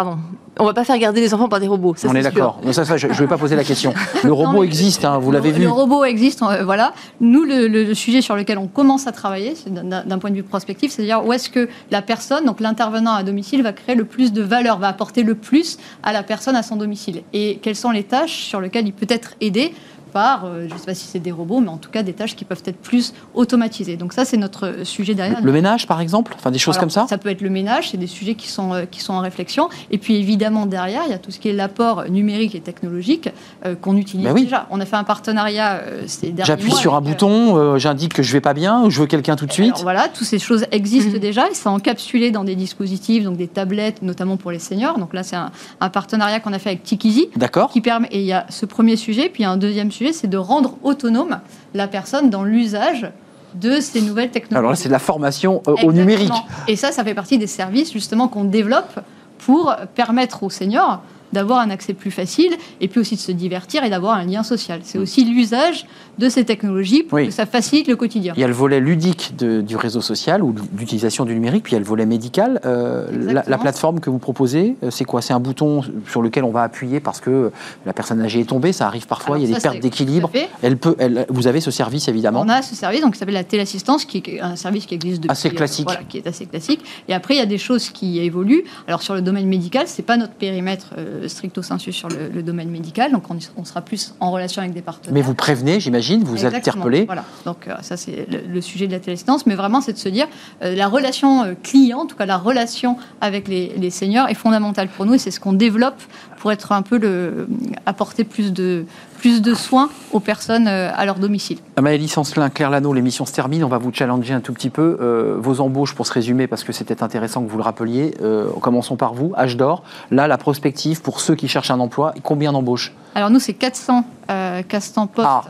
va pas faire garder les enfants par des robots. Ça, on c'est est d'accord. Non, ça, ça, je ne vais pas poser la question. Le robot non, existe, hein, vous le, l'avez le vu. Le robot existe, euh, voilà. Nous, le, le sujet sur lequel on commence à travailler, c'est d'un, d'un point de vue prospectif, c'est-à-dire où est-ce que la personne, donc l'intervenant à domicile, va créer le plus de valeur, va apporter le plus à la personne à son domicile. Et quelles sont les tâches sur lesquelles il peut être aidé par, je ne sais pas si c'est des robots, mais en tout cas des tâches qui peuvent être plus automatisées. Donc ça, c'est notre sujet derrière. Le ménage, par exemple, enfin des choses Alors, comme ça. Ça peut être le ménage, c'est des sujets qui sont qui sont en réflexion. Et puis évidemment derrière, il y a tout ce qui est l'apport numérique et technologique euh, qu'on utilise ben oui. déjà. On a fait un partenariat euh, ces derniers J'appuie mois. J'appuie sur un euh, bouton, euh, j'indique que je vais pas bien ou je veux quelqu'un tout de suite. Alors, voilà, toutes ces choses existent mmh. déjà. Et c'est encapsulé dans des dispositifs, donc des tablettes, notamment pour les seniors. Donc là, c'est un, un partenariat qu'on a fait avec TikiZ. D'accord. Qui permet. Et il y a ce premier sujet, puis il y a un deuxième sujet. C'est de rendre autonome la personne dans l'usage de ces nouvelles technologies. Alors là, c'est de la formation euh, au numérique. Et ça, ça fait partie des services justement qu'on développe pour permettre aux seniors d'avoir un accès plus facile et puis aussi de se divertir et d'avoir un lien social. C'est aussi l'usage de ces technologies pour oui. que ça facilite le quotidien. Il y a le volet ludique de, du réseau social ou d'utilisation du numérique, puis il y a le volet médical. Euh, la, la plateforme que vous proposez, c'est quoi? C'est un bouton sur lequel on va appuyer parce que la personne âgée est tombée, ça arrive parfois, Alors, il y a ça, des pertes d'équilibre. Elle peut, elle, vous avez ce service évidemment. On a ce service donc, qui s'appelle la téléassistance, qui est un service qui existe depuis... Assez classique. Euh, voilà, qui est assez classique. Et après, il y a des choses qui évoluent. Alors sur le domaine médical, c'est pas notre périmètre... Euh, stricto sensu sur le, le domaine médical, donc on, on sera plus en relation avec des partenaires. Mais vous prévenez, j'imagine, vous Exactement, interpellez. Voilà, donc euh, ça c'est le, le sujet de la téléassistance, mais vraiment c'est de se dire euh, la relation euh, client, en tout cas la relation avec les, les seniors est fondamentale pour nous et c'est ce qu'on développe pour être un peu le, apporter plus de, plus de soins aux personnes euh, à leur domicile. Maylis Sancelin, Claire Lanneau, l'émission se termine, on va vous challenger un tout petit peu. Euh, vos embauches pour se résumer, parce que c'était intéressant que vous le rappeliez, euh, commençons par vous, H d'Or, là la prospective pour ceux qui cherchent un emploi, combien d'embauches? Alors nous, c'est quatre cents, euh, quatre cents postes. Ah,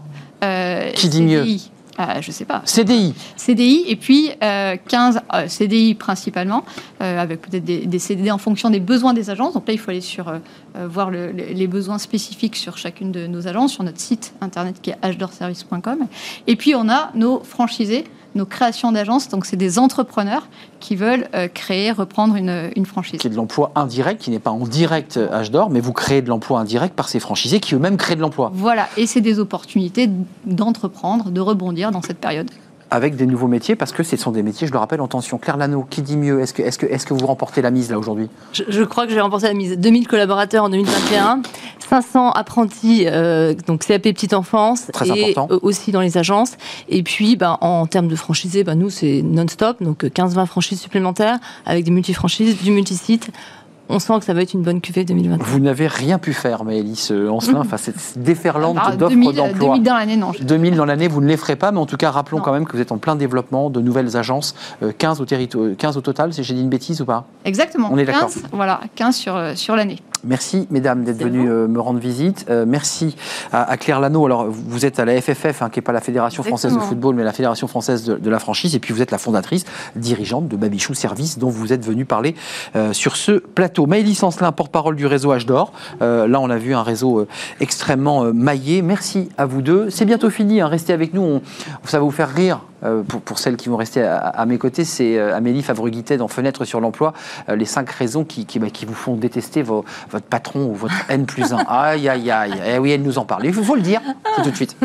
euh, qui dit C D I, mieux Euh, je ne sais pas. C D I. C D I, et puis euh, quinze euh, C D I principalement, euh, avec peut-être des, des C D D en fonction des besoins des agences. Donc là, il faut aller sur, euh, voir le, les besoins spécifiques sur chacune de nos agences, sur notre site internet qui est h d o r service point com. Et puis, on a nos franchisés, nos créations d'agences. Donc, c'est des entrepreneurs qui veulent euh, créer, reprendre une, une franchise. Qui est de l'emploi indirect, qui n'est pas en direct H d'Or, mais vous créez de l'emploi indirect par ces franchisés qui eux-mêmes créent de l'emploi. Voilà, et c'est des opportunités d'entreprendre, de rebondir dans cette période. Avec des nouveaux métiers, parce que ce sont des métiers, je le rappelle, en tension. Claire Lanneau, qui dit mieux? Est-ce que, est-ce que, est-ce que vous remportez la mise, là, aujourd'hui? je, je crois que j'ai remporté la mise. deux mille collaborateurs en deux mille vingt et un, cinq cents apprentis, euh, donc C A P Petite Enfance, très et important. Aussi dans les agences. Et puis, ben, en termes de franchisés, ben, nous, c'est non-stop, donc quinze à vingt franchises supplémentaires, avec des multi-franchises, du multi-site. On sent que ça va être une bonne cuvée deux mille vingt. Vous n'avez rien pu faire, Maylis Sancelin, face à cette déferlante ah, d'offres deux mille, d'emploi. deux mille dans l'année, non. deux mille dans l'année, vous ne les ferez pas, mais en tout cas, rappelons non. quand même que vous êtes en plein développement de nouvelles agences, quinze au, territo- quinze au total, si j'ai dit une bêtise ou pas? Exactement, on est d'accord. quinze, voilà, quinze sur, sur l'année. Merci, mesdames, d'être venues euh, me rendre visite. Euh, merci à, à Claire Lanneau. Alors, vous êtes à la F F F, hein, qui n'est pas la Fédération Exactement. Française de football, mais la Fédération Française de, de la franchise. Et puis, vous êtes la fondatrice, dirigeante de Babychou Services, dont vous êtes venue parler euh, sur ce plateau. Maylis Sancelin, porte-parole du réseau H d'Or. Euh, là, on a vu un réseau euh, extrêmement euh, maillé. Merci à vous deux. C'est bientôt fini. Hein. Restez avec nous. On, ça va vous faire rire. Euh, pour, pour celles qui vont rester à, à mes côtés, c'est euh, Amélie Favre-Guittet dans Fenêtre sur l'emploi, euh, les cinq raisons qui, qui, bah, qui vous font détester vos, votre patron ou votre N plus un. Aïe, aïe, aïe. Eh oui, elle nous en parle. Il faut, faut le dire. C'est tout de suite.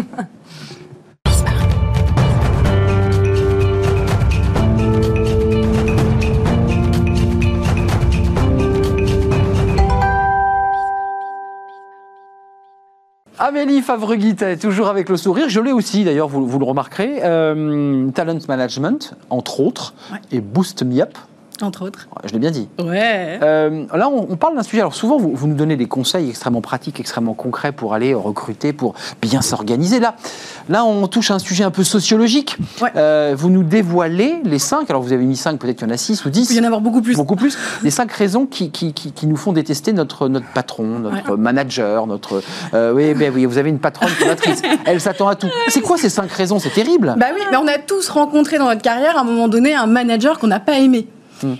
Amélie Favre-Guittet, toujours avec le sourire. Je l'ai aussi, d'ailleurs, vous, vous le remarquerez. Euh, Talent Management, entre autres, ouais. et Boost Me Up. Entre autres. Je l'ai bien dit. Ouais. Euh, là, on, on parle d'un sujet. Alors, souvent, vous, vous nous donnez des conseils extrêmement pratiques, extrêmement concrets pour aller recruter, pour bien s'organiser. Là, là on touche à un sujet un peu sociologique. Ouais. Euh, vous nous dévoilez les cinq. Alors, vous avez mis cinq, peut-être qu'il y en a six ou dix. Il y en a avoir beaucoup plus. Beaucoup plus. Les cinq raisons qui, qui, qui, qui nous font détester notre, notre patron, notre ouais. manager, notre. Euh, oui, ben oui, vous avez une patronne fondatrice. Elle s'attend à tout. C'est quoi ces cinq raisons? C'est terrible. Bah oui, mais on a tous rencontré dans notre carrière, à un moment donné, un manager qu'on n'a pas aimé.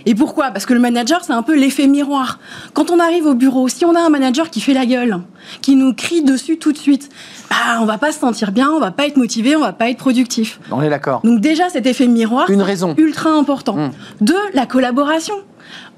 Et pourquoi? Parce que le manager, c'est un peu l'effet miroir. Quand on arrive au bureau, si on a un manager qui fait la gueule, qui nous crie dessus tout de suite, bah, on va pas se sentir bien, on va pas être motivé, on va pas être productif. On est d'accord. Donc déjà, cet effet miroir, une raison ultra important. Mmh. Deux, la collaboration.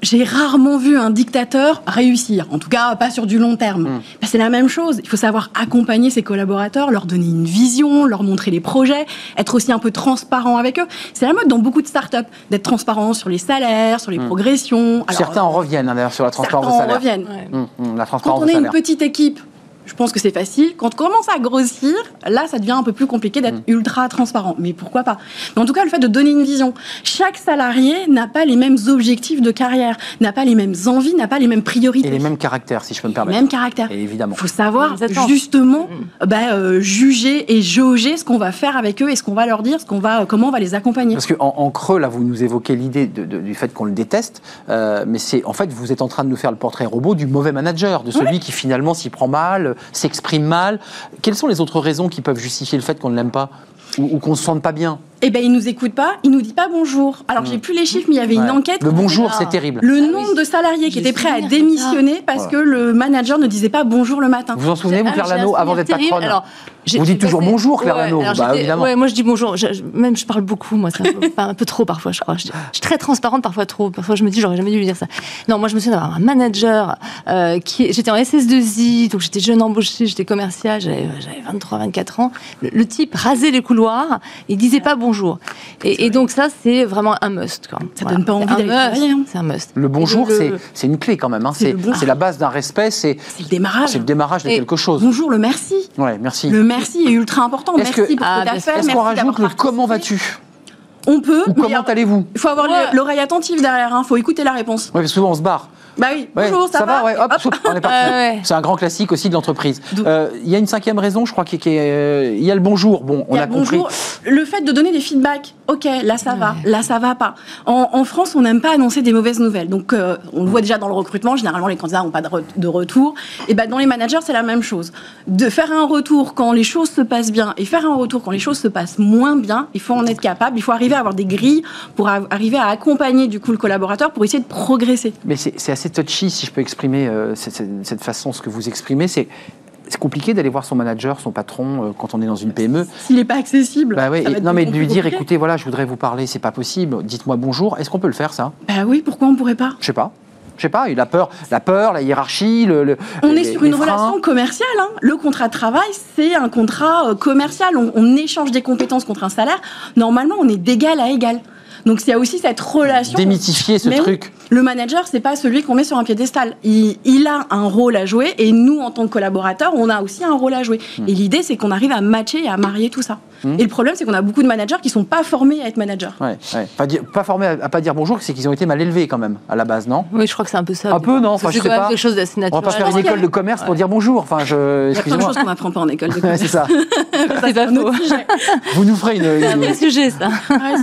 J'ai rarement vu un dictateur réussir, en tout cas pas sur du long terme. Mmh. Ben, c'est la même chose, il faut savoir accompagner ses collaborateurs, leur donner une vision, leur montrer les projets, être aussi un peu transparent avec eux. C'est la mode dans beaucoup de startups, d'être transparent sur les salaires, sur les mmh. progressions. Alors, certains en reviennent hein, d'ailleurs sur la transparence des salaires. Certains en reviennent. Ouais. Mmh, mmh, la transparence Quand on est une petite équipe, je pense que c'est facile. Quand on commence à grossir, là, ça devient un peu plus compliqué d'être mmh. ultra transparent. Mais pourquoi pas? Mais en tout cas, le fait de donner une vision. Chaque salarié n'a pas les mêmes objectifs de carrière, n'a pas les mêmes envies, n'a pas les mêmes priorités. Et les mêmes caractères, si je peux me permettre. Les mêmes caractères. Et évidemment. Il faut savoir, justement, bah, euh, juger et jauger ce qu'on va faire avec eux et ce qu'on va leur dire, ce qu'on va, euh, comment on va les accompagner. Parce qu'en en creux, là, vous nous évoquez l'idée de, de, du fait qu'on le déteste. Euh, mais c'est, en fait, vous êtes en train de nous faire le portrait robot du mauvais manager, de celui oui. qui, finalement, s'y prend mal, s'exprime mal. Quelles sont les autres raisons qui peuvent justifier le fait qu'on ne l'aime pas ou, ou qu'on ne se sente pas bien? Eh bien, il ne nous écoute pas, il ne nous dit pas bonjour. Alors, mmh. j'ai plus les chiffres, mais il y avait ouais. une enquête. Le bonjour, ah. c'est terrible. Le ah, nombre oui. de salariés qui étaient prêts à démissionner parce voilà. que le manager ne disait pas bonjour le matin. Vous vous en souvenez, vous, Claire Lanneau, avant d'être patronne? Alors, vous dites toujours passé... bonjour, Claire Lanneau. Ouais, bah, évidemment. Ouais, moi, je dis bonjour. Je, je, même, je parle beaucoup, moi. C'est un peu, un peu trop, parfois, je crois. Je, je suis très transparente, parfois trop. Parfois, je me dis, j'aurais jamais dû lui dire ça. Non, moi, je me souviens d'avoir un manager euh, qui... J'étais en S S deux I, donc j'étais jeune embauchée, j'étais commerciale, j'avais, j'avais vingt-trois vingt-quatre ans. Le, le type rasait les couloirs, il disait pas bonjour. Bonjour. Et, et donc ça, c'est vraiment un must. Quoi. Ça voilà. donne pas envie d'aller. C'est un must. Le bonjour, le, c'est, c'est une clé quand même. Hein. C'est, c'est, c'est la base d'un respect. C'est, c'est le démarrage. C'est le démarrage de et quelque chose. Bonjour, le merci. Ouais, merci. Le merci est ultra important. Est-ce merci que, pour ah, ce que t'as fait. Est-ce qu'on rajoute le comment vas-tu? On peut. Ou comment allez-vous? Il faut avoir ouais. l'oreille attentive derrière. Il hein. faut écouter la réponse. Oui, souvent on se barre. Bah oui, ouais, bonjour, ça, ça va, va ouais, hop, hop. On est parti. Ah ouais. C'est un grand classique aussi de l'entreprise. Il euh, y a une cinquième raison, je crois, qu'il y, euh, y a le bonjour. Bon, on a, a compris. Bonjour. Le fait de donner des feedbacks. Ok, là ça ouais. va, là ça va pas. En, en France, on n'aime pas annoncer des mauvaises nouvelles. Donc, euh, on le voit déjà dans le recrutement. Généralement, les candidats n'ont pas de, re de retour. Et ben, dans les managers, c'est la même chose. De faire un retour quand les choses se passent bien et faire un retour quand les choses se passent moins bien, il faut en être capable. Il faut arriver à avoir des grilles pour arriver à accompagner du coup le collaborateur pour essayer de progresser. Mais c'est assez touchy, si je peux exprimer euh, cette, cette façon ce que vous exprimez. C'est compliqué d'aller voir son manager, son patron, euh, quand on est dans une P M E. S'il n'est pas accessible. Bah ouais, et, non, mais de lui dire, écoutez, voilà, je voudrais vous parler, c'est pas possible, dites-moi bonjour. Est-ce qu'on peut le faire, ça? Bah oui, pourquoi on ne pourrait pas? Je sais pas. Je sais pas, il a peur, la peur, la hiérarchie, le. le on les, est sur une freins. relation commerciale. Hein. Le contrat de travail, c'est un contrat commercial. On, on échange des compétences contre un salaire. Normalement, on est d'égal à égal. Donc, il y a aussi cette relation... Démythifier ce Mais truc. Oui, le manager, c'est pas celui qu'on met sur un piédestal. Il, il a un rôle à jouer et nous, en tant que collaborateurs, on a aussi un rôle à jouer. Mmh. Et l'idée, c'est qu'on arrive à matcher et à marier tout ça. Mmh. Et le problème, c'est qu'on a beaucoup de managers qui sont pas formés à être managers. Ouais, ouais. Pas, dire, pas formés à, à pas dire bonjour, c'est qu'ils ont été mal élevés quand même, à la base, non? Oui, je crois que c'est un peu ça. Un peu, non? Enfin, je sais pas. Quelque chose d'assez naturel. On va pas faire une école de commerce ouais. pour dire bonjour. Enfin, je... Il y a plein de choses qu'on n'apprend pas en école de commerce. C'est ça. C'est pas faux. Vous nous ferez une... C'est un vrai sujet, ça.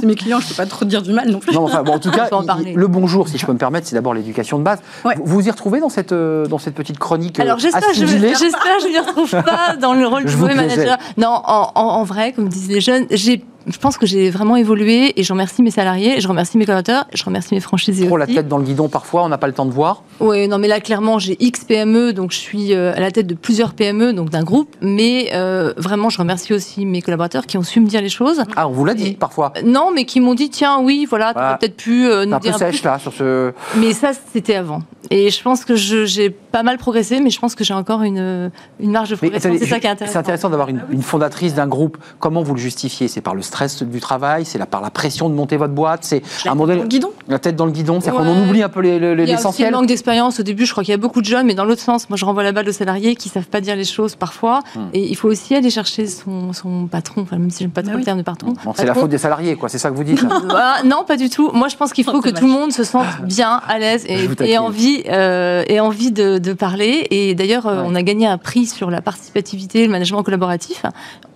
C'est mes clients, je peux pas trop dire du mal non plus. Non, enfin, bon, en tout cas, il, le bonjour, si je peux me permettre, c'est d'abord l'éducation de base. Ouais. Vous vous y retrouvez dans cette, euh, dans cette petite chronique? Alors, euh, j'espère que je ne m'y retrouve pas dans le rôle de mauvais manager. Non, en, en, en vrai, comme disent les jeunes, j'ai... Je pense que j'ai vraiment évolué et je remercie mes salariés, je remercie mes collaborateurs, je remercie mes franchisés. Trop la tête dans le guidon parfois, on n'a pas le temps de voir. Oui, non mais là clairement j'ai X P M E, donc je suis à la tête de plusieurs P M E, donc d'un groupe, mais euh, vraiment je remercie aussi mes collaborateurs qui ont su me dire les choses. Ah, on vous l'a dit et, parfois? Non, mais qui m'ont dit tiens oui, voilà, voilà. t'aurais peut-être pu euh, nous un dire... un peu sèche là sur ce... Mais ça c'était avant. Et je pense que j'ai pas mal progressé, mais je pense que j'ai encore une, une marge de progression. C'est ça qui est intéressant. C'est intéressant d'avoir une, une fondatrice d'un groupe. Comment vous le justifiez? C'est par le stress du travail, c'est par la pression de monter votre boîte, c'est un modèle. La tête dans le guidon, c'est-à-dire qu'on en oublie un peu l'essentiel. Il y a aussi le manque d'expérience. Au début, je crois qu'il y a beaucoup de jeunes, mais dans l'autre sens, moi je renvoie la balle aux salariés qui ne savent pas dire les choses parfois. Hum. Et il faut aussi aller chercher son, son patron, enfin, même si je n'aime pas trop oui. le terme de patron. Bon, c'est la faute des salariés, quoi. C'est ça que vous dites? Bah, non, pas du tout. Moi je pense qu'il faut que tout le monde se sente bien, à l'aise et, et envie. Euh, et envie de, de parler. Et d'ailleurs, euh, ouais. on a gagné un prix sur la participativité, le management collaboratif.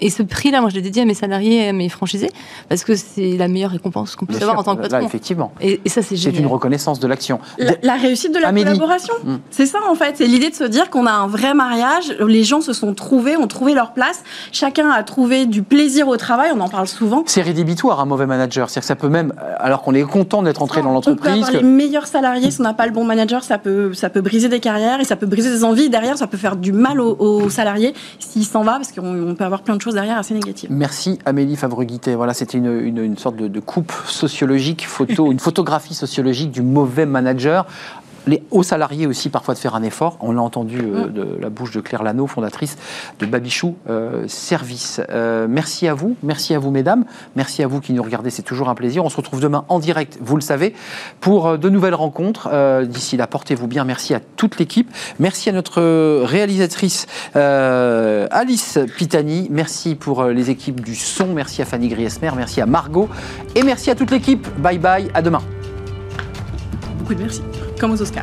Et ce prix-là, moi, je l'ai dédié à mes salariés et à mes franchisés, parce que c'est la meilleure récompense qu'on puisse Bien avoir sûr, en tant que patron. Là, effectivement. Et, et ça, c'est génial. C'est une reconnaissance de l'action. La, la réussite de la Amélie. collaboration. Mmh. C'est ça, en fait. C'est l'idée de se dire qu'on a un vrai mariage. Les gens se sont trouvés, ont trouvé leur place. Chacun a trouvé du plaisir au travail. On en parle souvent. C'est rédhibitoire, un mauvais manager. C'est-à-dire que ça peut même, alors qu'on est content d'être entré dans l'entreprise... On peut avoir que... les meilleurs salariés si on n'a pas le bon manager. Ça peut, ça peut briser des carrières et ça peut briser des envies. Derrière, ça peut faire du mal aux, aux salariés s'il s'en va, parce qu'on peut avoir plein de choses derrière assez négatives. Merci Amélie Favre-Guittet. Voilà, c'était une, une, une sorte de, de coupe sociologique, photo, une photographie sociologique du mauvais manager. Les hauts salariés aussi, parfois, de faire un effort. On l'a entendu euh, de la bouche de Claire Lanneau, fondatrice de Babychou euh, Services. Euh, merci à vous. Merci à vous, mesdames. Merci à vous qui nous regardez. C'est toujours un plaisir. On se retrouve demain en direct, vous le savez, pour de nouvelles rencontres. Euh, D'ici là, portez-vous bien. Merci à toute l'équipe. Merci à notre réalisatrice euh, Alice Pitani. Merci pour les équipes du son. Merci à Fanny Griesmer. Merci à Margot. Et merci à toute l'équipe. Bye bye. À demain. Beaucoup de merci. Comme aux Oscars.